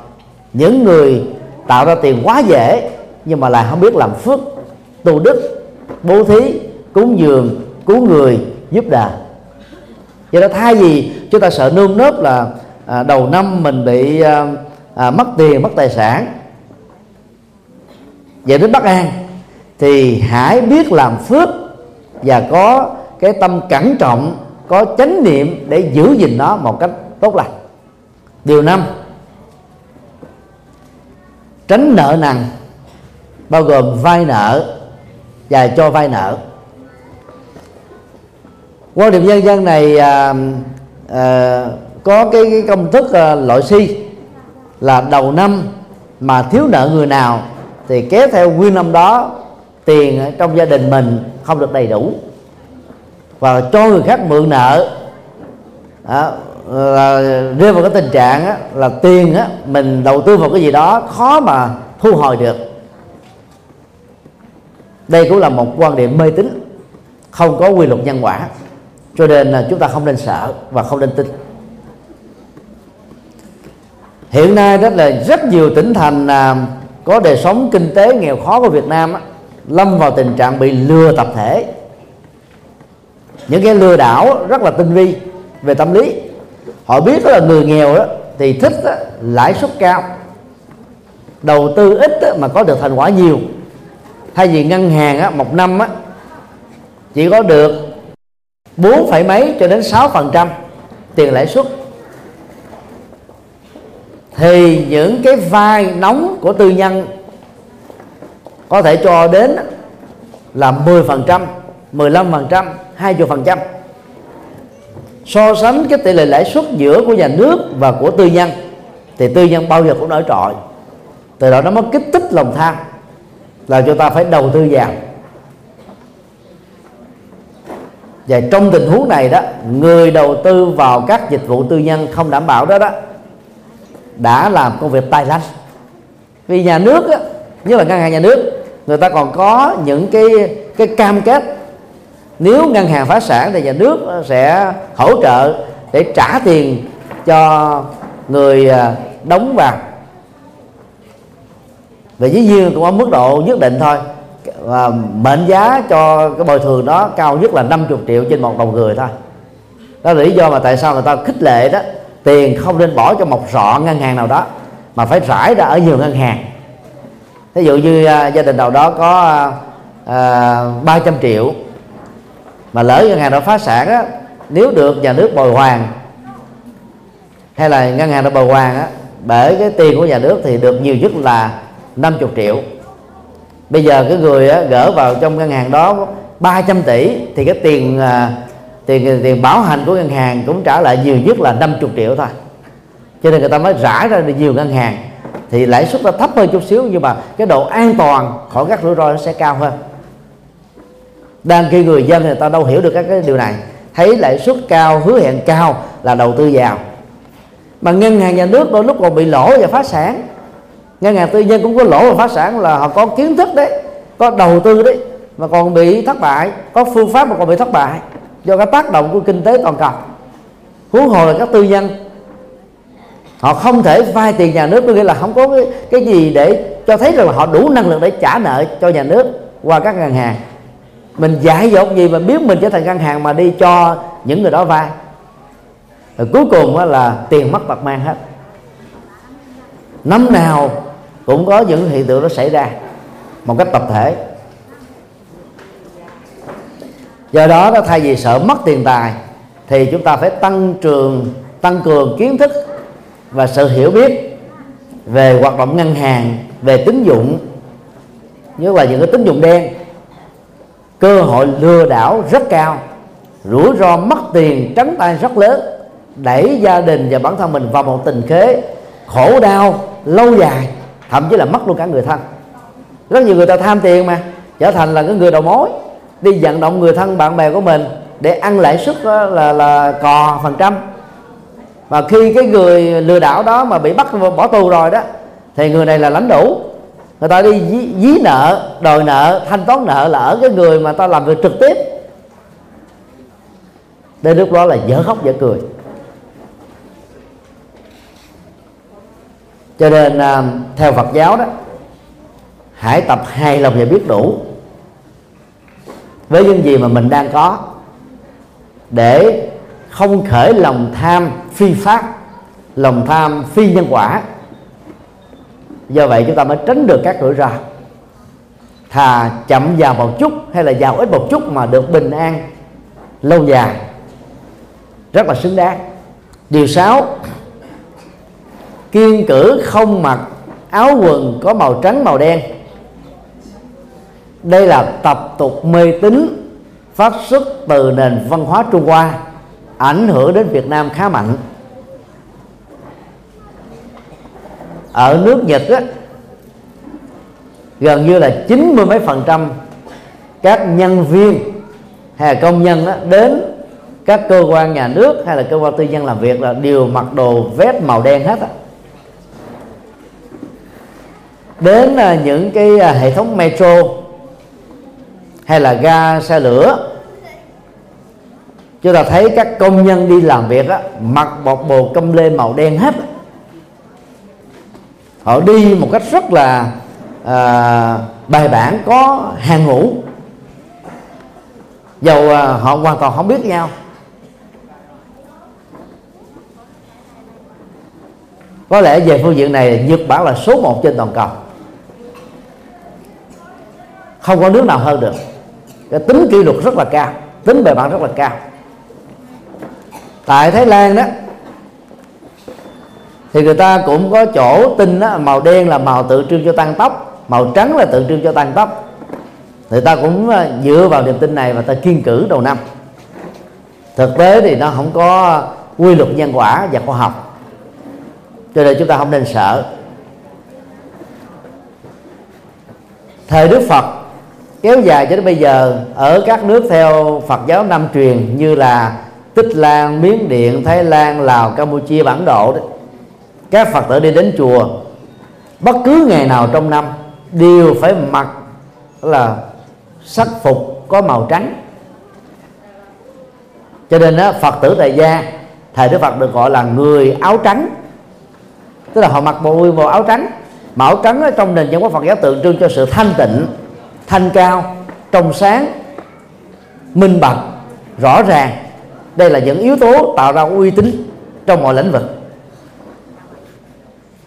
những người tạo ra tiền quá dễ nhưng mà lại không biết làm phước, tu đức, bố thí, cúng dường, cứu người, giúp đà. Vậy đó, thay vì chúng ta sợ nơm nớp là đầu năm mình bị mất tiền, mất tài sản, dẫn đến bất an, thì hãy biết làm phước và có cái tâm cẩn trọng, có chánh niệm để giữ gìn nó một cách tốt lành. Điều 5, tránh nợ nần, bao gồm vay nợ và cho vay nợ. Quan điểm nhân dân này có cái công thức loại suy là đầu năm mà thiếu nợ người nào thì kéo theo nguyên năm đó tiền trong gia đình mình không được đầy đủ, và cho người khác mượn nợ rơi vào cái tình trạng là tiền mình đầu tư vào cái gì đó khó mà thu hồi được. Đây cũng là một quan điểm mê tín, không có quy luật nhân quả, cho nên là chúng ta không nên sợ và không nên tin. Hiện nay đó là rất nhiều tỉnh thành có đời sống kinh tế nghèo khó của Việt Nam lâm vào tình trạng bị lừa tập thể, những cái lừa đảo rất là tinh vi về tâm lý. Họ biết đó là người nghèo đó thì thích đó, lãi suất cao, đầu tư ít đó, mà có được thành quả nhiều. Thay vì ngân hàng đó, một năm đó, chỉ có được 4,mấy cho đến 6% tiền lãi suất, thì những cái vay nóng của tư nhân có thể cho đến là 10%, 15%, 20%. So sánh cái tỷ lệ lãi suất giữa của nhà nước và của tư nhân thì tư nhân bao giờ cũng nổi trội. Từ đó nó mới kích thích lòng tham, là chúng ta phải đầu tư vào. Và trong tình huống này đó, người đầu tư vào các dịch vụ tư nhân không đảm bảo đó đã làm công việc tay lanh. Vì nhà nước đó, như là ngân hàng nhà nước, người ta còn có những cái cam kết nếu ngân hàng phá sản thì nhà nước sẽ hỗ trợ để trả tiền cho người đóng vào. Và dĩ nhiên cũng ở mức độ nhất định thôi, và mệnh giá cho cái bồi thường đó cao nhất là 50 triệu trên một đầu người thôi. Đó là lý do mà tại sao người ta khích lệ đó, tiền không nên bỏ cho một sọ ngân hàng nào đó mà phải rải ra ở nhiều ngân hàng. Ví dụ như gia đình nào đó có 300 triệu, mà lỡ ngân hàng đó phá sản á, nếu được nhà nước bồi hoàn hay là ngân hàng đó bồi hoàn á, bởi cái tiền của nhà nước thì được nhiều nhất là 50 triệu. Bây giờ cái người á, gỡ vào trong ngân hàng đó 300 tỷ thì cái tiền bảo hành của ngân hàng cũng trả lại nhiều nhất là 50 triệu thôi. Cho nên người ta mới rải ra nhiều ngân hàng, thì lãi suất nó thấp hơn chút xíu nhưng mà cái độ an toàn khỏi các rủi ro nó sẽ cao hơn. Đang khi người dân người ta đâu hiểu được các cái điều này, thấy lãi suất cao, hứa hẹn cao là đầu tư vào. Mà ngân hàng nhà nước đôi lúc còn bị lỗ và phá sản, ngân hàng tư nhân cũng có lỗ và phá sản, là họ có kiến thức đấy, có đầu tư đấy mà còn bị thất bại, có phương pháp mà còn bị thất bại do cái tác động của kinh tế toàn cầu. Huống hồ là các tư nhân, họ không thể vay tiền nhà nước, có nghĩa là không có cái gì để cho thấy rằng là họ đủ năng lực để trả nợ cho nhà nước qua các ngân hàng. Mình dại dột gì mà biến mình trở thành ngân hàng mà đi cho những người đó vay, rồi cuối cùng là tiền mất tật mang hết. Năm nào cũng có những hiện tượng đó xảy ra một cách tập thể. Do đó, thay vì sợ mất tiền tài thì chúng ta phải tăng cường kiến thức và sự hiểu biết về hoạt động ngân hàng, về tín dụng, như là những cái tín dụng đen. Cơ hội lừa đảo rất cao, rủi ro mất tiền trắng tay rất lớn, đẩy gia đình và bản thân mình vào một tình thế khổ đau lâu dài, thậm chí là mất luôn cả người thân. Rất nhiều người ta tham tiền mà trở thành là cái người đầu mối đi vận động người thân bạn bè của mình để ăn lãi suất là cò phần trăm. Và khi cái người lừa đảo đó mà bị bắt bỏ tù rồi đó thì người này là lãnh đủ. Người ta đi dí nợ, đòi nợ, thanh toán nợ là ở cái người mà ta làm việc trực tiếp. Đến lúc đó là dở khóc dở cười. Cho nên theo Phật giáo đó, hãy tập hài lòng và biết đủ với những gì mà mình đang có, để không khởi lòng tham phi pháp, lòng tham phi nhân quả. Do vậy chúng ta mới tránh được các rủi ro. Thà chậm giàu một chút hay là giàu ít một chút mà được bình an lâu dài, rất là xứng đáng. Điều 6, kiêng cữ không mặc áo quần có màu trắng màu đen. Đây là tập tục mê tín phát xuất từ nền văn hóa Trung Hoa, ảnh hưởng đến Việt Nam khá mạnh. Ở nước Nhật á, gần như là 90% mấy các nhân viên hay là công nhân á, đến các cơ quan nhà nước hay là cơ quan tư nhân làm việc là đều mặc đồ vest màu đen hết á. Đến những cái hệ thống metro hay là ga xe lửa, chúng ta thấy các công nhân đi làm việc á, mặc một bộ công lê màu đen hết. Họ đi một cách rất là bài bản, có hàng ngũ, dầu họ hoàn toàn không biết nhau. Có lẽ về phương diện này Nhật Bản là số 1 trên toàn cầu, không có nước nào hơn được. Cái tính kỷ luật rất là cao, tính bài bản rất là cao. Tại Thái Lan đó thì người ta cũng có chỗ tin đó, màu đen là màu tượng trưng cho tăng tốc, màu trắng là tượng trưng cho tăng tốc. Người ta cũng dựa vào niềm tin này và ta kiêng cữ đầu năm. Thực tế thì nó không có quy luật nhân quả và khoa học, cho nên chúng ta không nên sợ. Thời Đức Phật kéo dài cho đến bây giờ, ở các nước theo Phật giáo Nam truyền như là Tích Lan, Miến Điện, Thái Lan, Lào, Campuchia, Bản Độ đó, các Phật tử đi đến chùa bất cứ ngày nào trong năm đều phải mặc là sắc phục có màu trắng. Cho nên đó, Phật tử tại gia thời Đức Phật được gọi là người áo trắng, tức là họ mặc bộ áo trắng. Mà áo trắng ở trong nền văn hóa Phật giáo tượng trưng cho sự thanh tịnh, thanh cao, trong sáng, minh bạch, rõ ràng. Đây là những yếu tố tạo ra uy tín trong mọi lĩnh vực.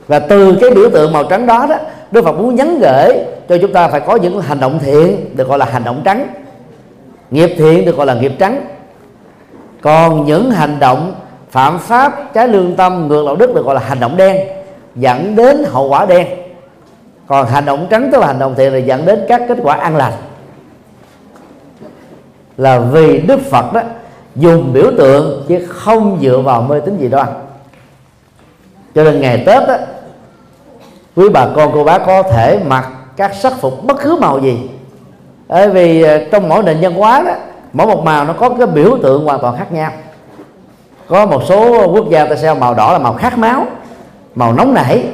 Và từ cái biểu tượng màu trắng đó, Đức Phật muốn nhắn gửi cho chúng ta phải có những hành động thiện được gọi là hành động trắng, nghiệp thiện được gọi là nghiệp trắng. Còn những hành động phạm pháp, trái lương tâm, ngược đạo đức được gọi là hành động đen, dẫn đến hậu quả đen. Còn hành động trắng tức là hành động thiện, là dẫn đến các kết quả an lành. Là vì Đức Phật đó dùng biểu tượng chứ không dựa vào mê tín dị đoan. Cho nên ngày Tết đó, quý bà con cô bác có thể mặc các sắc phục bất cứ màu gì, bởi vì trong mỗi nền văn hóa đó, mỗi một màu nó có cái biểu tượng hoàn toàn khác nhau. Có một số quốc gia tại sao màu đỏ là màu khát máu, màu nóng nảy,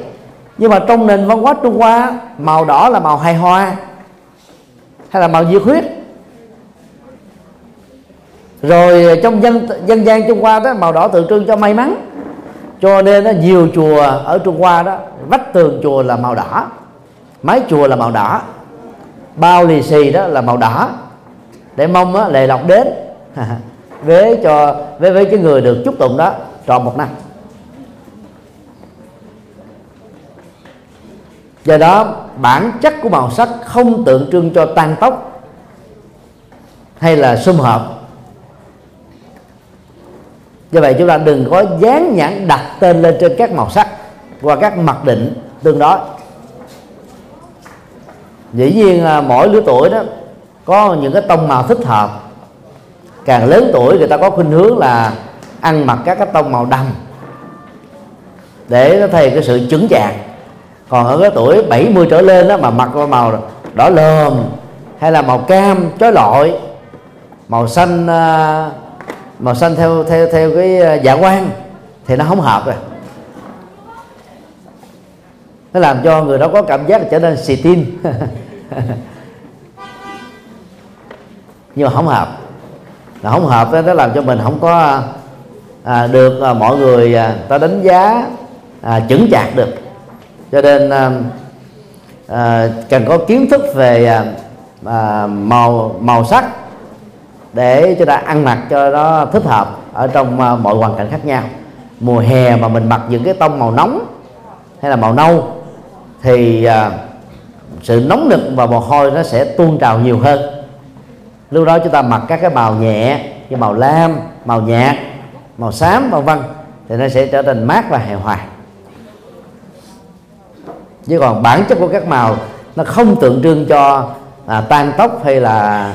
nhưng mà trong nền văn hóa Trung Hoa màu đỏ là màu hài hòa hay là màu nhiệt huyết. Rồi trong dân gian Trung Hoa đó, màu đỏ tượng trưng cho may mắn, cho nên đó, nhiều chùa ở Trung Hoa đó, vách tường chùa là màu đỏ, mái chùa là màu đỏ, bao lì xì đó là màu đỏ, để mong đó, lệ lộc đến với cái người được chúc tụng đó tròn một năm. Do đó bản chất của màu sắc không tượng trưng cho tăng tốc hay là sum họp. Do vậy chúng ta đừng có dán nhãn đặt tên lên trên các màu sắc và các mặc định tương đối. Dĩ nhiên mỗi lứa tuổi đó có những cái tông màu thích hợp. Càng lớn tuổi người ta có khuynh hướng là ăn mặc các cái tông màu đậm để nó thay cái sự chững chạc. Còn ở cái tuổi 70 trở lên đó mà mặc màu đỏ lòm, hay là màu cam chói lọi, màu xanh theo cái dạ quang thì nó không hợp rồi. Nó làm cho người đó có cảm giác trở nên xì tin nhưng mà không hợp. Là không hợp đó, nó làm cho mình không có được mọi người ta đánh giá chững chạc được. Cho nên cần có kiến thức về màu sắc để cho ta ăn mặc cho nó thích hợp ở trong mọi hoàn cảnh khác nhau. Mùa hè mà mình mặc những cái tông màu nóng hay là màu nâu thì sự nóng nực và mồ hôi nó sẽ tuôn trào nhiều hơn. Lúc đó chúng ta mặc các cái màu nhẹ như màu lam, màu nhạt, màu xám, màu vân thì nó sẽ trở thành mát và hài hòa. Chứ còn bản chất của các màu nó không tượng trưng cho tan tóc hay là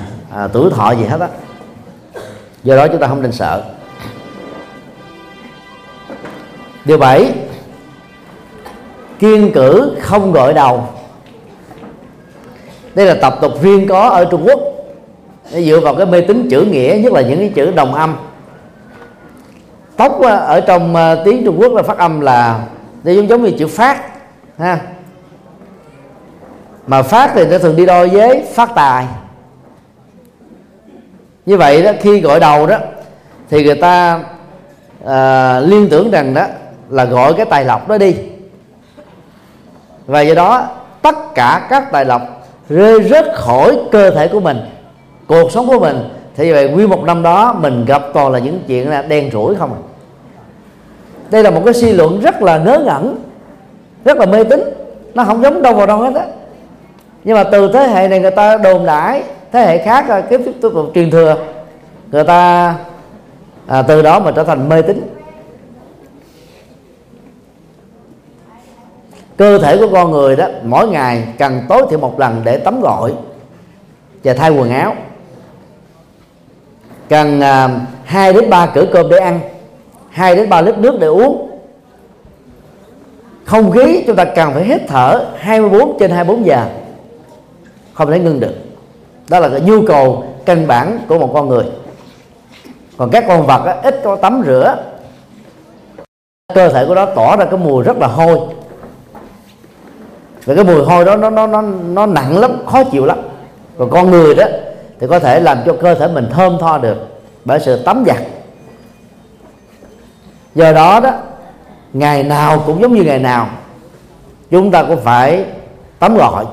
tuổi thọ gì hết á. Do đó chúng ta không nên sợ. Điều 7, kiêng cữ không gội đầu. Đây là tập tục riêng có ở Trung Quốc, để dựa vào cái mê tín chữ nghĩa, nhất là những cái chữ đồng âm. Tóc ở trong tiếng Trung Quốc là phát âm là giống như chữ phát ha. Mà phát thì nó thường đi đôi với phát tài. Như vậy đó, khi gội đầu đó thì người ta liên tưởng rằng đó là gọi cái tài lộc đó đi. Và do đó tất cả các tài lộc rơi rớt khỏi cơ thể của mình, cuộc sống của mình. Thì như vậy nguyên một năm đó mình gặp toàn là những chuyện là đen rủi không. Đây là một cái suy luận rất là ngớ ngẩn, rất là mê tín, nó không giống đâu vào đâu hết á. Nhưng mà từ thế hệ này người ta đồn đãi, thế hệ khác tiếp tục truyền thừa, người ta từ đó mà trở thành mê tín. Cơ thể của con người đó mỗi ngày cần tối thiểu một lần để tắm gội và thay quần áo, cần 2 đến 3 cữ cơm để ăn, 2 đến 3 lít nước để uống. Không khí chúng ta cần phải hít thở 24/24 giờ, không thể ngưng được. Đó là cái nhu cầu căn bản của một con người. Còn các con vật đó, ít có tắm rửa, cơ thể của nó tỏ ra cái mùi rất là hôi. Và cái mùi hôi đó nó nặng lắm, khó chịu lắm. Còn con người đó thì có thể làm cho cơ thể mình thơm tho được bởi sự tắm giặt. Do đó đó, ngày nào cũng giống như ngày nào, chúng ta cũng phải tắm gội.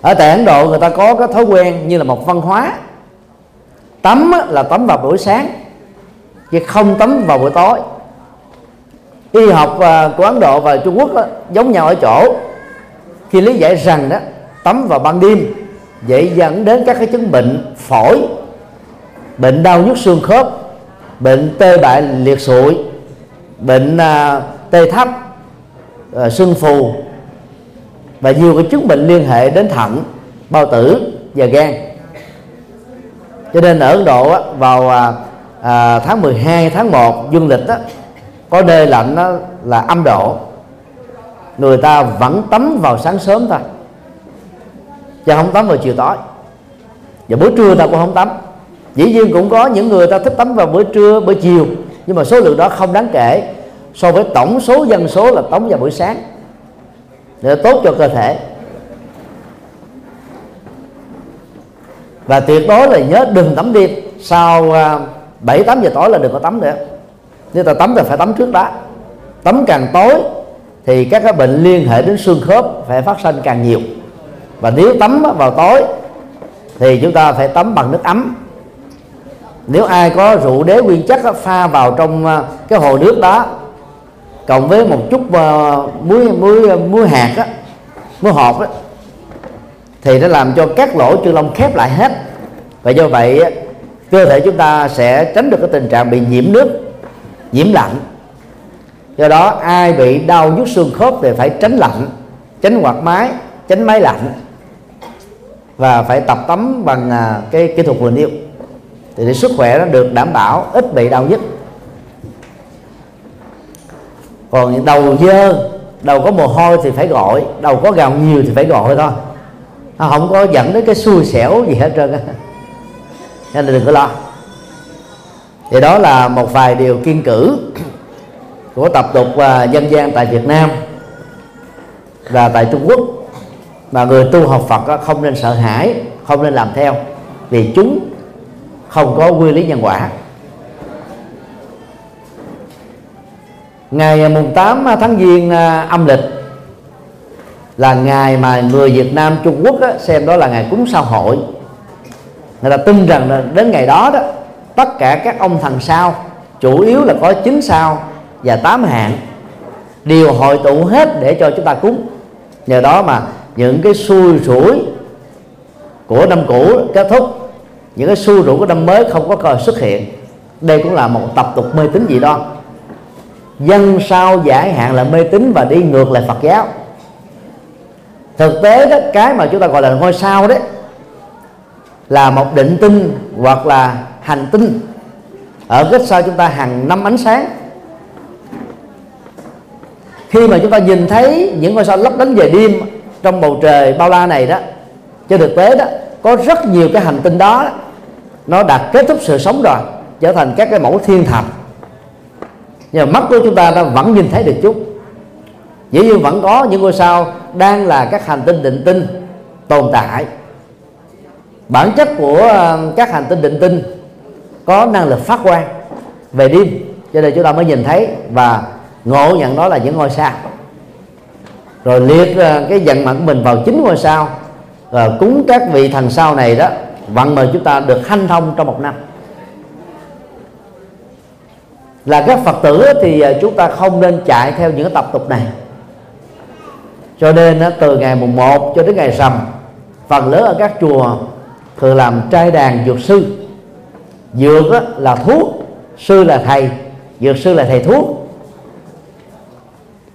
Ở tại Ấn Độ người ta có cái thói quen như là một văn hóa. Tắm là tắm vào buổi sáng, chứ không tắm vào buổi tối. Y học của Ấn Độ và Trung Quốc đó, giống nhau ở chỗ khi lý giải rằng đó, tắm vào ban đêm dễ dẫn đến các cái chứng bệnh phổi, bệnh đau nhức xương khớp, bệnh tê bại liệt sụi, bệnh tê thấp, sưng phù và nhiều cái chứng bệnh liên hệ đến thận, bao tử và gan. Cho nên ở Ấn Độ á, vào tháng 12, tháng 1 dương lịch á, có nơi lạnh á, là âm độ, người ta vẫn tắm vào sáng sớm thôi và không tắm vào chiều tối. Và buổi trưa ta cũng không tắm. Dĩ nhiên cũng có những người ta thích tắm vào buổi trưa, buổi chiều, nhưng mà số lượng đó không đáng kể so với tổng số dân số là tắm vào buổi sáng để tốt cho cơ thể. Và tuyệt đối là nhớ đừng tắm đêm sau 7-8 giờ tối là đừng có tắm nữa. Nếu ta tắm thì phải tắm trước đó. Tắm càng tối thì các cái bệnh liên hệ đến xương khớp phải phát sinh càng nhiều. Và nếu tắm vào tối thì chúng ta phải tắm bằng nước ấm. Nếu ai có rượu đế nguyên chất pha vào trong cái hồ nước đó, cộng với một chút muối hạt đó, muối hột đó, thì nó làm cho các lỗ chân lông khép lại hết. Và do vậy cơ thể chúng ta sẽ tránh được cái tình trạng bị nhiễm nước, nhiễm lạnh. Do đó ai bị đau nhức xương khớp thì phải tránh lạnh, tránh quạt máy, tránh máy lạnh và phải tập tắm bằng cái kỹ thuật vừa nêu thì để sức khỏe nó được đảm bảo, ít bị đau nhất. Còn đầu dơ, đầu có mồ hôi thì phải gội, đầu có gào nhiều thì phải gội thôi. nó không có dẫn đến cái xui xẻo gì hết trơn á, nên là đừng có lo. Thì đó là một vài điều kiêng cữ của tập tục dân gian tại Việt Nam và tại Trung Quốc mà người tu học Phật không nên sợ hãi, không nên làm theo, vì chúng không có quy lý nhân quả. Ngày mùng 8 tháng Giêng âm lịch là ngày mà người Việt Nam Trung Quốc xem đó là ngày cúng sao hội. Người ta tin rằng là đến ngày đó đó, tất cả các ông thần sao, chủ yếu là có 9 sao và 8 hạng, đều hội tụ hết để cho chúng ta cúng. Nhờ đó mà những cái xui rủi của năm cũ kết thúc, những cái xui rủi của năm mới không có cơ xuất hiện. Đây cũng là một tập tục mê tín dị đoan. Dân sao giải hạn là mê tín và đi ngược lại Phật giáo. Thực tế đó, cái mà chúng ta gọi là ngôi sao đấy là một định tinh hoặc là hành tinh ở cách xa chúng ta hàng năm ánh sáng. Khi mà chúng ta nhìn thấy những ngôi sao lấp lánh về đêm trong bầu trời bao la này đó, trên thực tế đó có rất nhiều cái hành tinh đó nó đã kết thúc sự sống rồi, trở thành các cái mẫu thiên thạch, nhưng mà mắt của chúng ta vẫn nhìn thấy được chút. Dĩ nhiên vẫn có những ngôi sao đang là các hành tinh định tinh tồn tại. Bản chất của các hành tinh định tinh có năng lực phát quang về đêm, cho nên chúng ta mới nhìn thấy và ngộ nhận đó là những ngôi sao, rồi liệt cái vận mệnh của mình vào 9 ngôi sao, rồi cúng các vị thần sao này đó, vận mệnh chúng ta được hanh thông trong một năm. Là các Phật tử thì chúng ta không nên chạy theo những tập tục này. Cho nên từ ngày mùng 1 cho đến ngày rằm, phần lớn ở các chùa thường làm trai đàn dược sư. Dược là thuốc, sư là thầy, dược sư là thầy thuốc.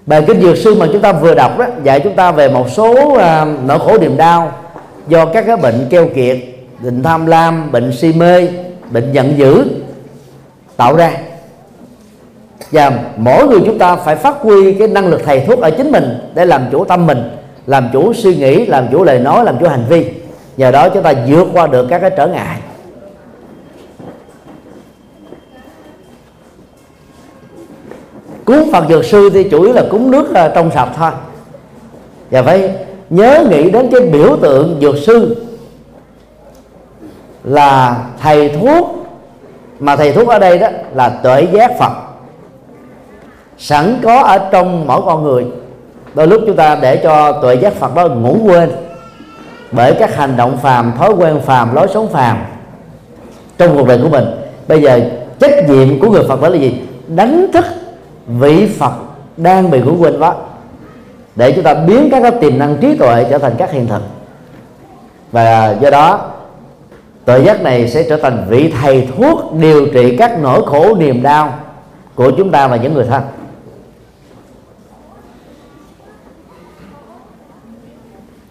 Bài kinh Dược Sư mà chúng ta vừa đọc đó dạy chúng ta về một số nỗi khổ niềm đau do các cái bệnh keo kiệt, bệnh tham lam, bệnh si mê, bệnh giận dữ tạo ra. Và mỗi người chúng ta phải phát huy cái năng lực thầy thuốc ở chính mình để làm chủ tâm mình, làm chủ suy nghĩ, làm chủ lời nói, làm chủ hành vi. Nhờ đó chúng ta vượt qua được các cái trở ngại. Cúng Phật Dược Sư thì chủ yếu là cúng nước trong sạch thôi, và phải nhớ nghĩ đến cái biểu tượng dược sư là thầy thuốc, mà thầy thuốc ở đây đó là tuệ giác Phật sẵn có ở trong mỗi con người. Đôi lúc chúng ta để cho tuệ giác Phật đó ngủ quên bởi các hành động phàm, thói quen phàm, lối sống phàm trong cuộc đời của mình. Bây giờ trách nhiệm của người Phật đó là gì? Đánh thức vị Phật đang bị ngủ quên đó, để chúng ta biến các cái tiềm năng trí tuệ trở thành các hiện thực. Và do đó tuệ giác này sẽ trở thành vị thầy thuốc điều trị các nỗi khổ niềm đau của chúng ta và những người thân.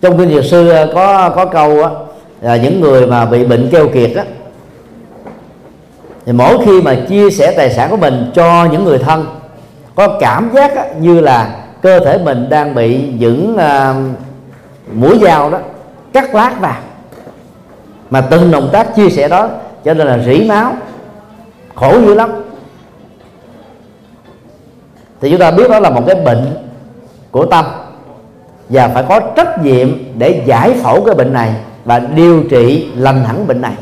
Trong kinh Dược Sư có câu á, là những người mà bị bệnh keo kiệt á, thì mỗi khi mà chia sẻ tài sản của mình cho những người thân, có cảm giác á, như là cơ thể mình đang bị những mũi dao đó cắt lát vào, mà từng động tác chia sẻ đó cho nên là rỉ máu, khổ dữ lắm. Thì chúng ta biết đó là một cái bệnh của tâm, và phải có trách nhiệm để giải phẫu cái bệnh này và điều trị lành hẳn bệnh này.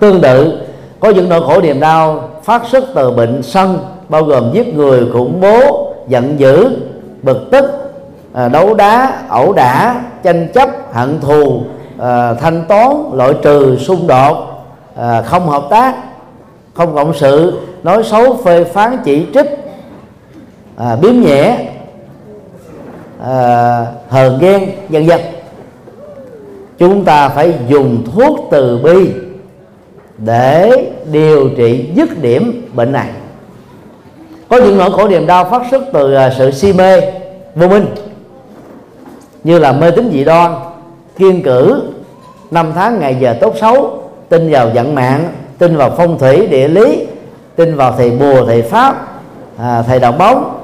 Tương tự có những nỗi khổ niềm đau phát xuất từ bệnh sân, bao gồm giết người, khủng bố, giận dữ, bực tức, đấu đá, ẩu đả, tranh chấp, hận thù, thanh toán, loại trừ, xung đột, không hợp tác, không cộng sự, nói xấu, phê phán, chỉ trích, biếm nhẹ, hờn ghen, vân vân. Chúng ta phải dùng thuốc từ bi để điều trị dứt điểm bệnh này. Có những nỗi khổ niềm đau phát xuất từ sự si mê vô minh, như là mê tín dị đoan, kiêng cữ, năm tháng ngày giờ tốt xấu, tin vào vận mạng, tin vào phong thủy địa lý, tin vào thầy bùa, thầy pháp, thầy đạo bóng,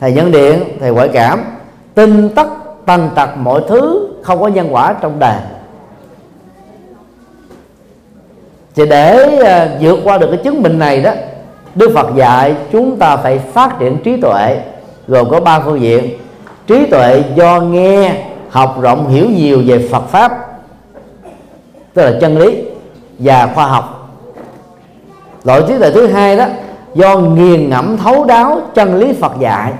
thầy nhân điện, thầy ngoại cảm. Tin tất tàn tật mọi thứ, không có nhân quả trong đời. Chỉ để vượt qua được cái chứng minh này đó, Đức Phật dạy chúng ta phải phát triển trí tuệ, gồm có 3 phương diện: trí tuệ do nghe, học rộng hiểu nhiều về Phật Pháp, tức là chân lý và khoa học; loại trí tuệ thứ hai đó do nghiền ngẫm thấu đáo chân lý Phật dạy;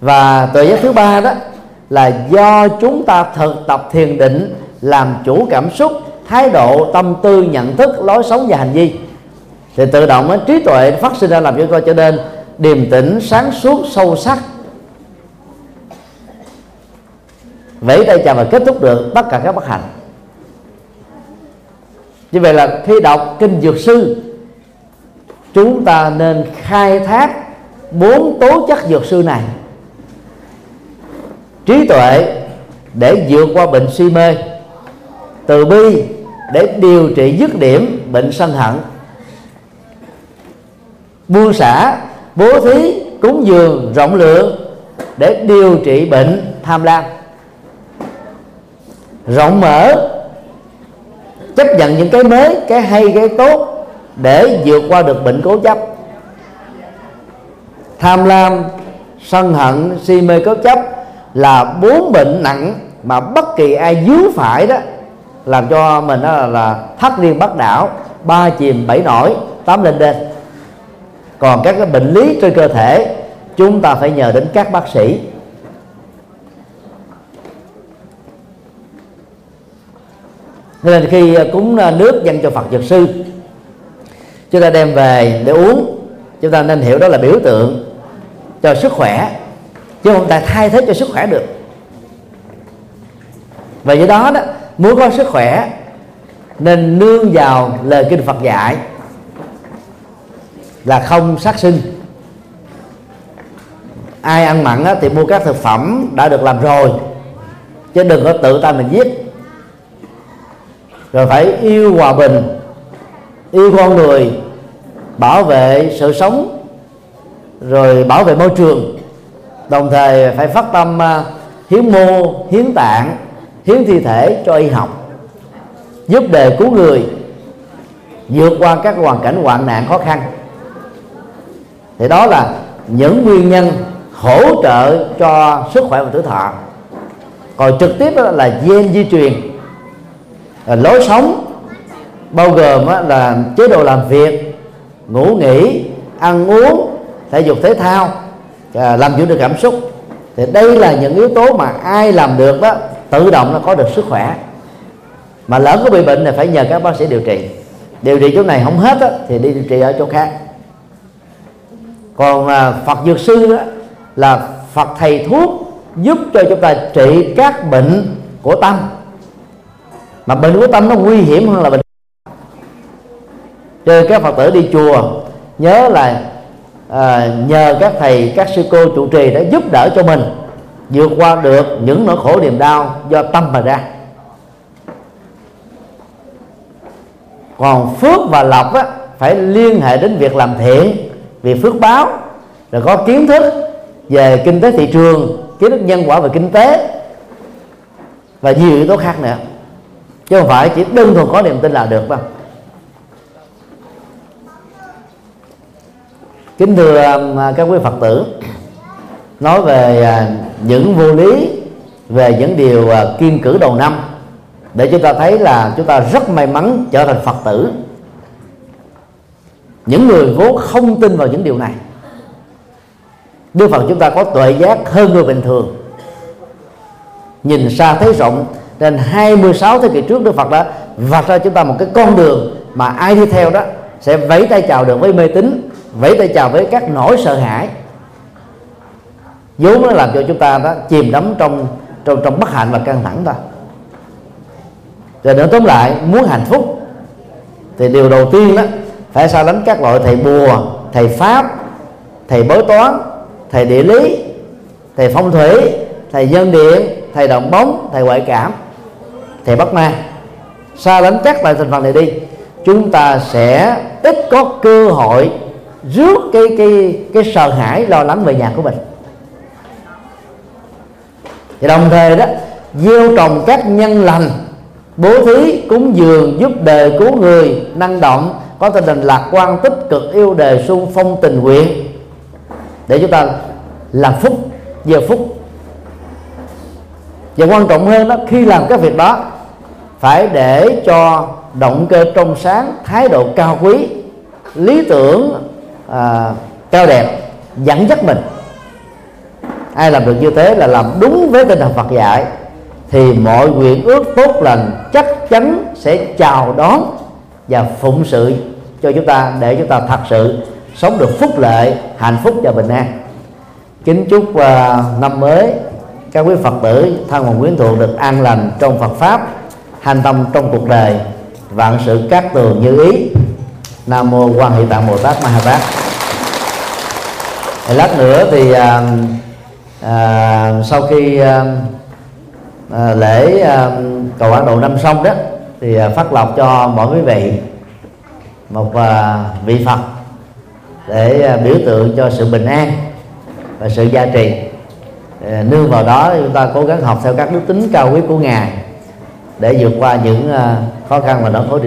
và tuệ giác thứ ba đó là do chúng ta thực tập thiền định, làm chủ cảm xúc, thái độ, tâm tư, nhận thức, lối sống và hành vi, thì tự động đó, trí tuệ phát sinh ra, làm cho coi trở nên điềm tĩnh, sáng suốt, sâu sắc. Vẫy tay chào và kết thúc được tất cả các bất hạnh. Như vậy là khi đọc Kinh Dược Sư, chúng ta nên khai thác 4 tố chất dược sư này: trí tuệ để vượt qua bệnh si mê, từ bi để điều trị dứt điểm bệnh sân hận, buông xả, bố thí, cúng dường, rộng lượng để điều trị bệnh tham lam, rộng mở, chấp nhận những cái mới, cái hay, cái tốt để vượt qua được bệnh cố chấp. Tham lam, sân hận, si mê, cố chấp là 4 bệnh nặng mà bất kỳ ai vướng phải đó làm cho mình đó là thất điên bắt đảo, 3 chìm 7 nổi, 8 lên đên. Còn các cái bệnh lý trên cơ thể chúng ta phải nhờ đến các bác sĩ. Nên khi cúng nước dâng cho Phật Dược Sư, chúng ta đem về để uống, chúng ta nên hiểu đó là biểu tượng cho sức khỏe, chứ không thể thay thế cho sức khỏe được. Và do đó, muốn có sức khỏe nên nương vào lời Kinh Phật dạy là không sát sinh. Ai ăn mặn thì mua các thực phẩm đã được làm rồi, chứ đừng có tự tay mình giết. Rồi phải yêu hòa bình, yêu con người, bảo vệ sự sống, rồi bảo vệ môi trường. Đồng thời phải phát tâm hiến mô, hiến tạng, hiến thi thể cho y học, giúp đời cứu người, vượt qua các hoàn cảnh hoạn nạn khó khăn. Thì đó là những nguyên nhân hỗ trợ cho sức khỏe và tuổi thọ. Còn trực tiếp là gen di truyền, lối sống, bao gồm là chế độ làm việc, ngủ nghỉ, ăn uống, thể dục thể thao, làm chủ được cảm xúc. Thì đây là những yếu tố mà ai làm được đó, tự động nó có được sức khỏe. Mà lỡ có bị bệnh thì phải nhờ các bác sĩ điều trị. Điều trị chỗ này không hết đó, thì đi điều trị ở chỗ khác. Còn Phật Dược Sư đó là Phật thầy thuốc, giúp cho chúng ta trị các bệnh của tâm. Mà bệnh của tâm nó nguy hiểm hơn là bệnh. Cho các Phật tử đi chùa nhớ là nhờ các thầy, các sư cô trụ trì đã giúp đỡ cho mình vượt qua được những nỗi khổ niềm đau do tâm mà ra. Còn phước và lộc á, phải liên hệ đến việc làm thiện, vì phước báo, rồi có kiến thức về kinh tế thị trường, kiến thức nhân quả về kinh tế và nhiều yếu tố khác nữa, chứ không phải chỉ đơn thuần có niềm tin là được đâu. Kính thưa các quý Phật tử, nói về những vô lý, về những điều kiêng cữ đầu năm để chúng ta thấy là chúng ta rất may mắn trở thành Phật tử. Những người vốn không tin vào những điều này, Đức Phật chúng ta có tuệ giác hơn người bình thường, nhìn xa thấy rộng. Nên 26 thế kỷ trước, Đức Phật đã vạch ra chúng ta một cái con đường mà ai đi theo đó sẽ vẫy tay chào được với mê tín, vẫy tay chào với các nỗi sợ hãi, vốn nó làm cho chúng ta đó chìm đắm trong bất hạnh và căng thẳng ta. Rồi nữa, tóm lại, muốn hạnh phúc thì điều đầu tiên đó phải xa lánh các loại thầy bùa, thầy pháp, thầy bói toán, thầy địa lý, thầy phong thủy, thầy dân điện, thầy đồng bóng, thầy ngoại cảm, thầy bắt ma. Xa lánh các loại thành phần này đi, chúng ta sẽ ít có cơ hội rước cái sợ hãi lo lắng về nhà của mình. Và đồng thời đó gieo trồng các nhân lành, bố thí, cúng dường, giúp đời cứu người, năng động, có tinh thần lạc quan, tích cực, yêu đời, xung phong tình nguyện, để chúng ta làm phúc giờ phúc. Và quan trọng hơn đó, khi làm các việc đó phải để cho động cơ trong sáng, thái độ cao quý, lý tưởng cao đẹp dẫn dắt mình. Ai làm được như thế là làm đúng với tinh thần Phật dạy, thì mọi nguyện ước tốt lành chắc chắn sẽ chào đón và phụng sự cho chúng ta, để chúng ta thật sự sống được phúc lợi, hạnh phúc và bình an. Kính chúc năm mới các quý Phật tử thân bằng quyến thuộc được an lành trong Phật Pháp, hành tâm trong cuộc đời, vạn sự cát tường như ý. Nam Mô Quan Hệ Tạng Bồ Tát Ma Ha Tát. Lát nữa thì sau khi lễ cầu an độ năm xong đó, thì phát lộc cho mỗi quý vị một vị Phật để biểu tượng cho sự bình an và sự gia trì. Nương vào đó chúng ta cố gắng học theo các đức tính cao quý của Ngài để vượt qua những khó khăn và nỗi khổ niềm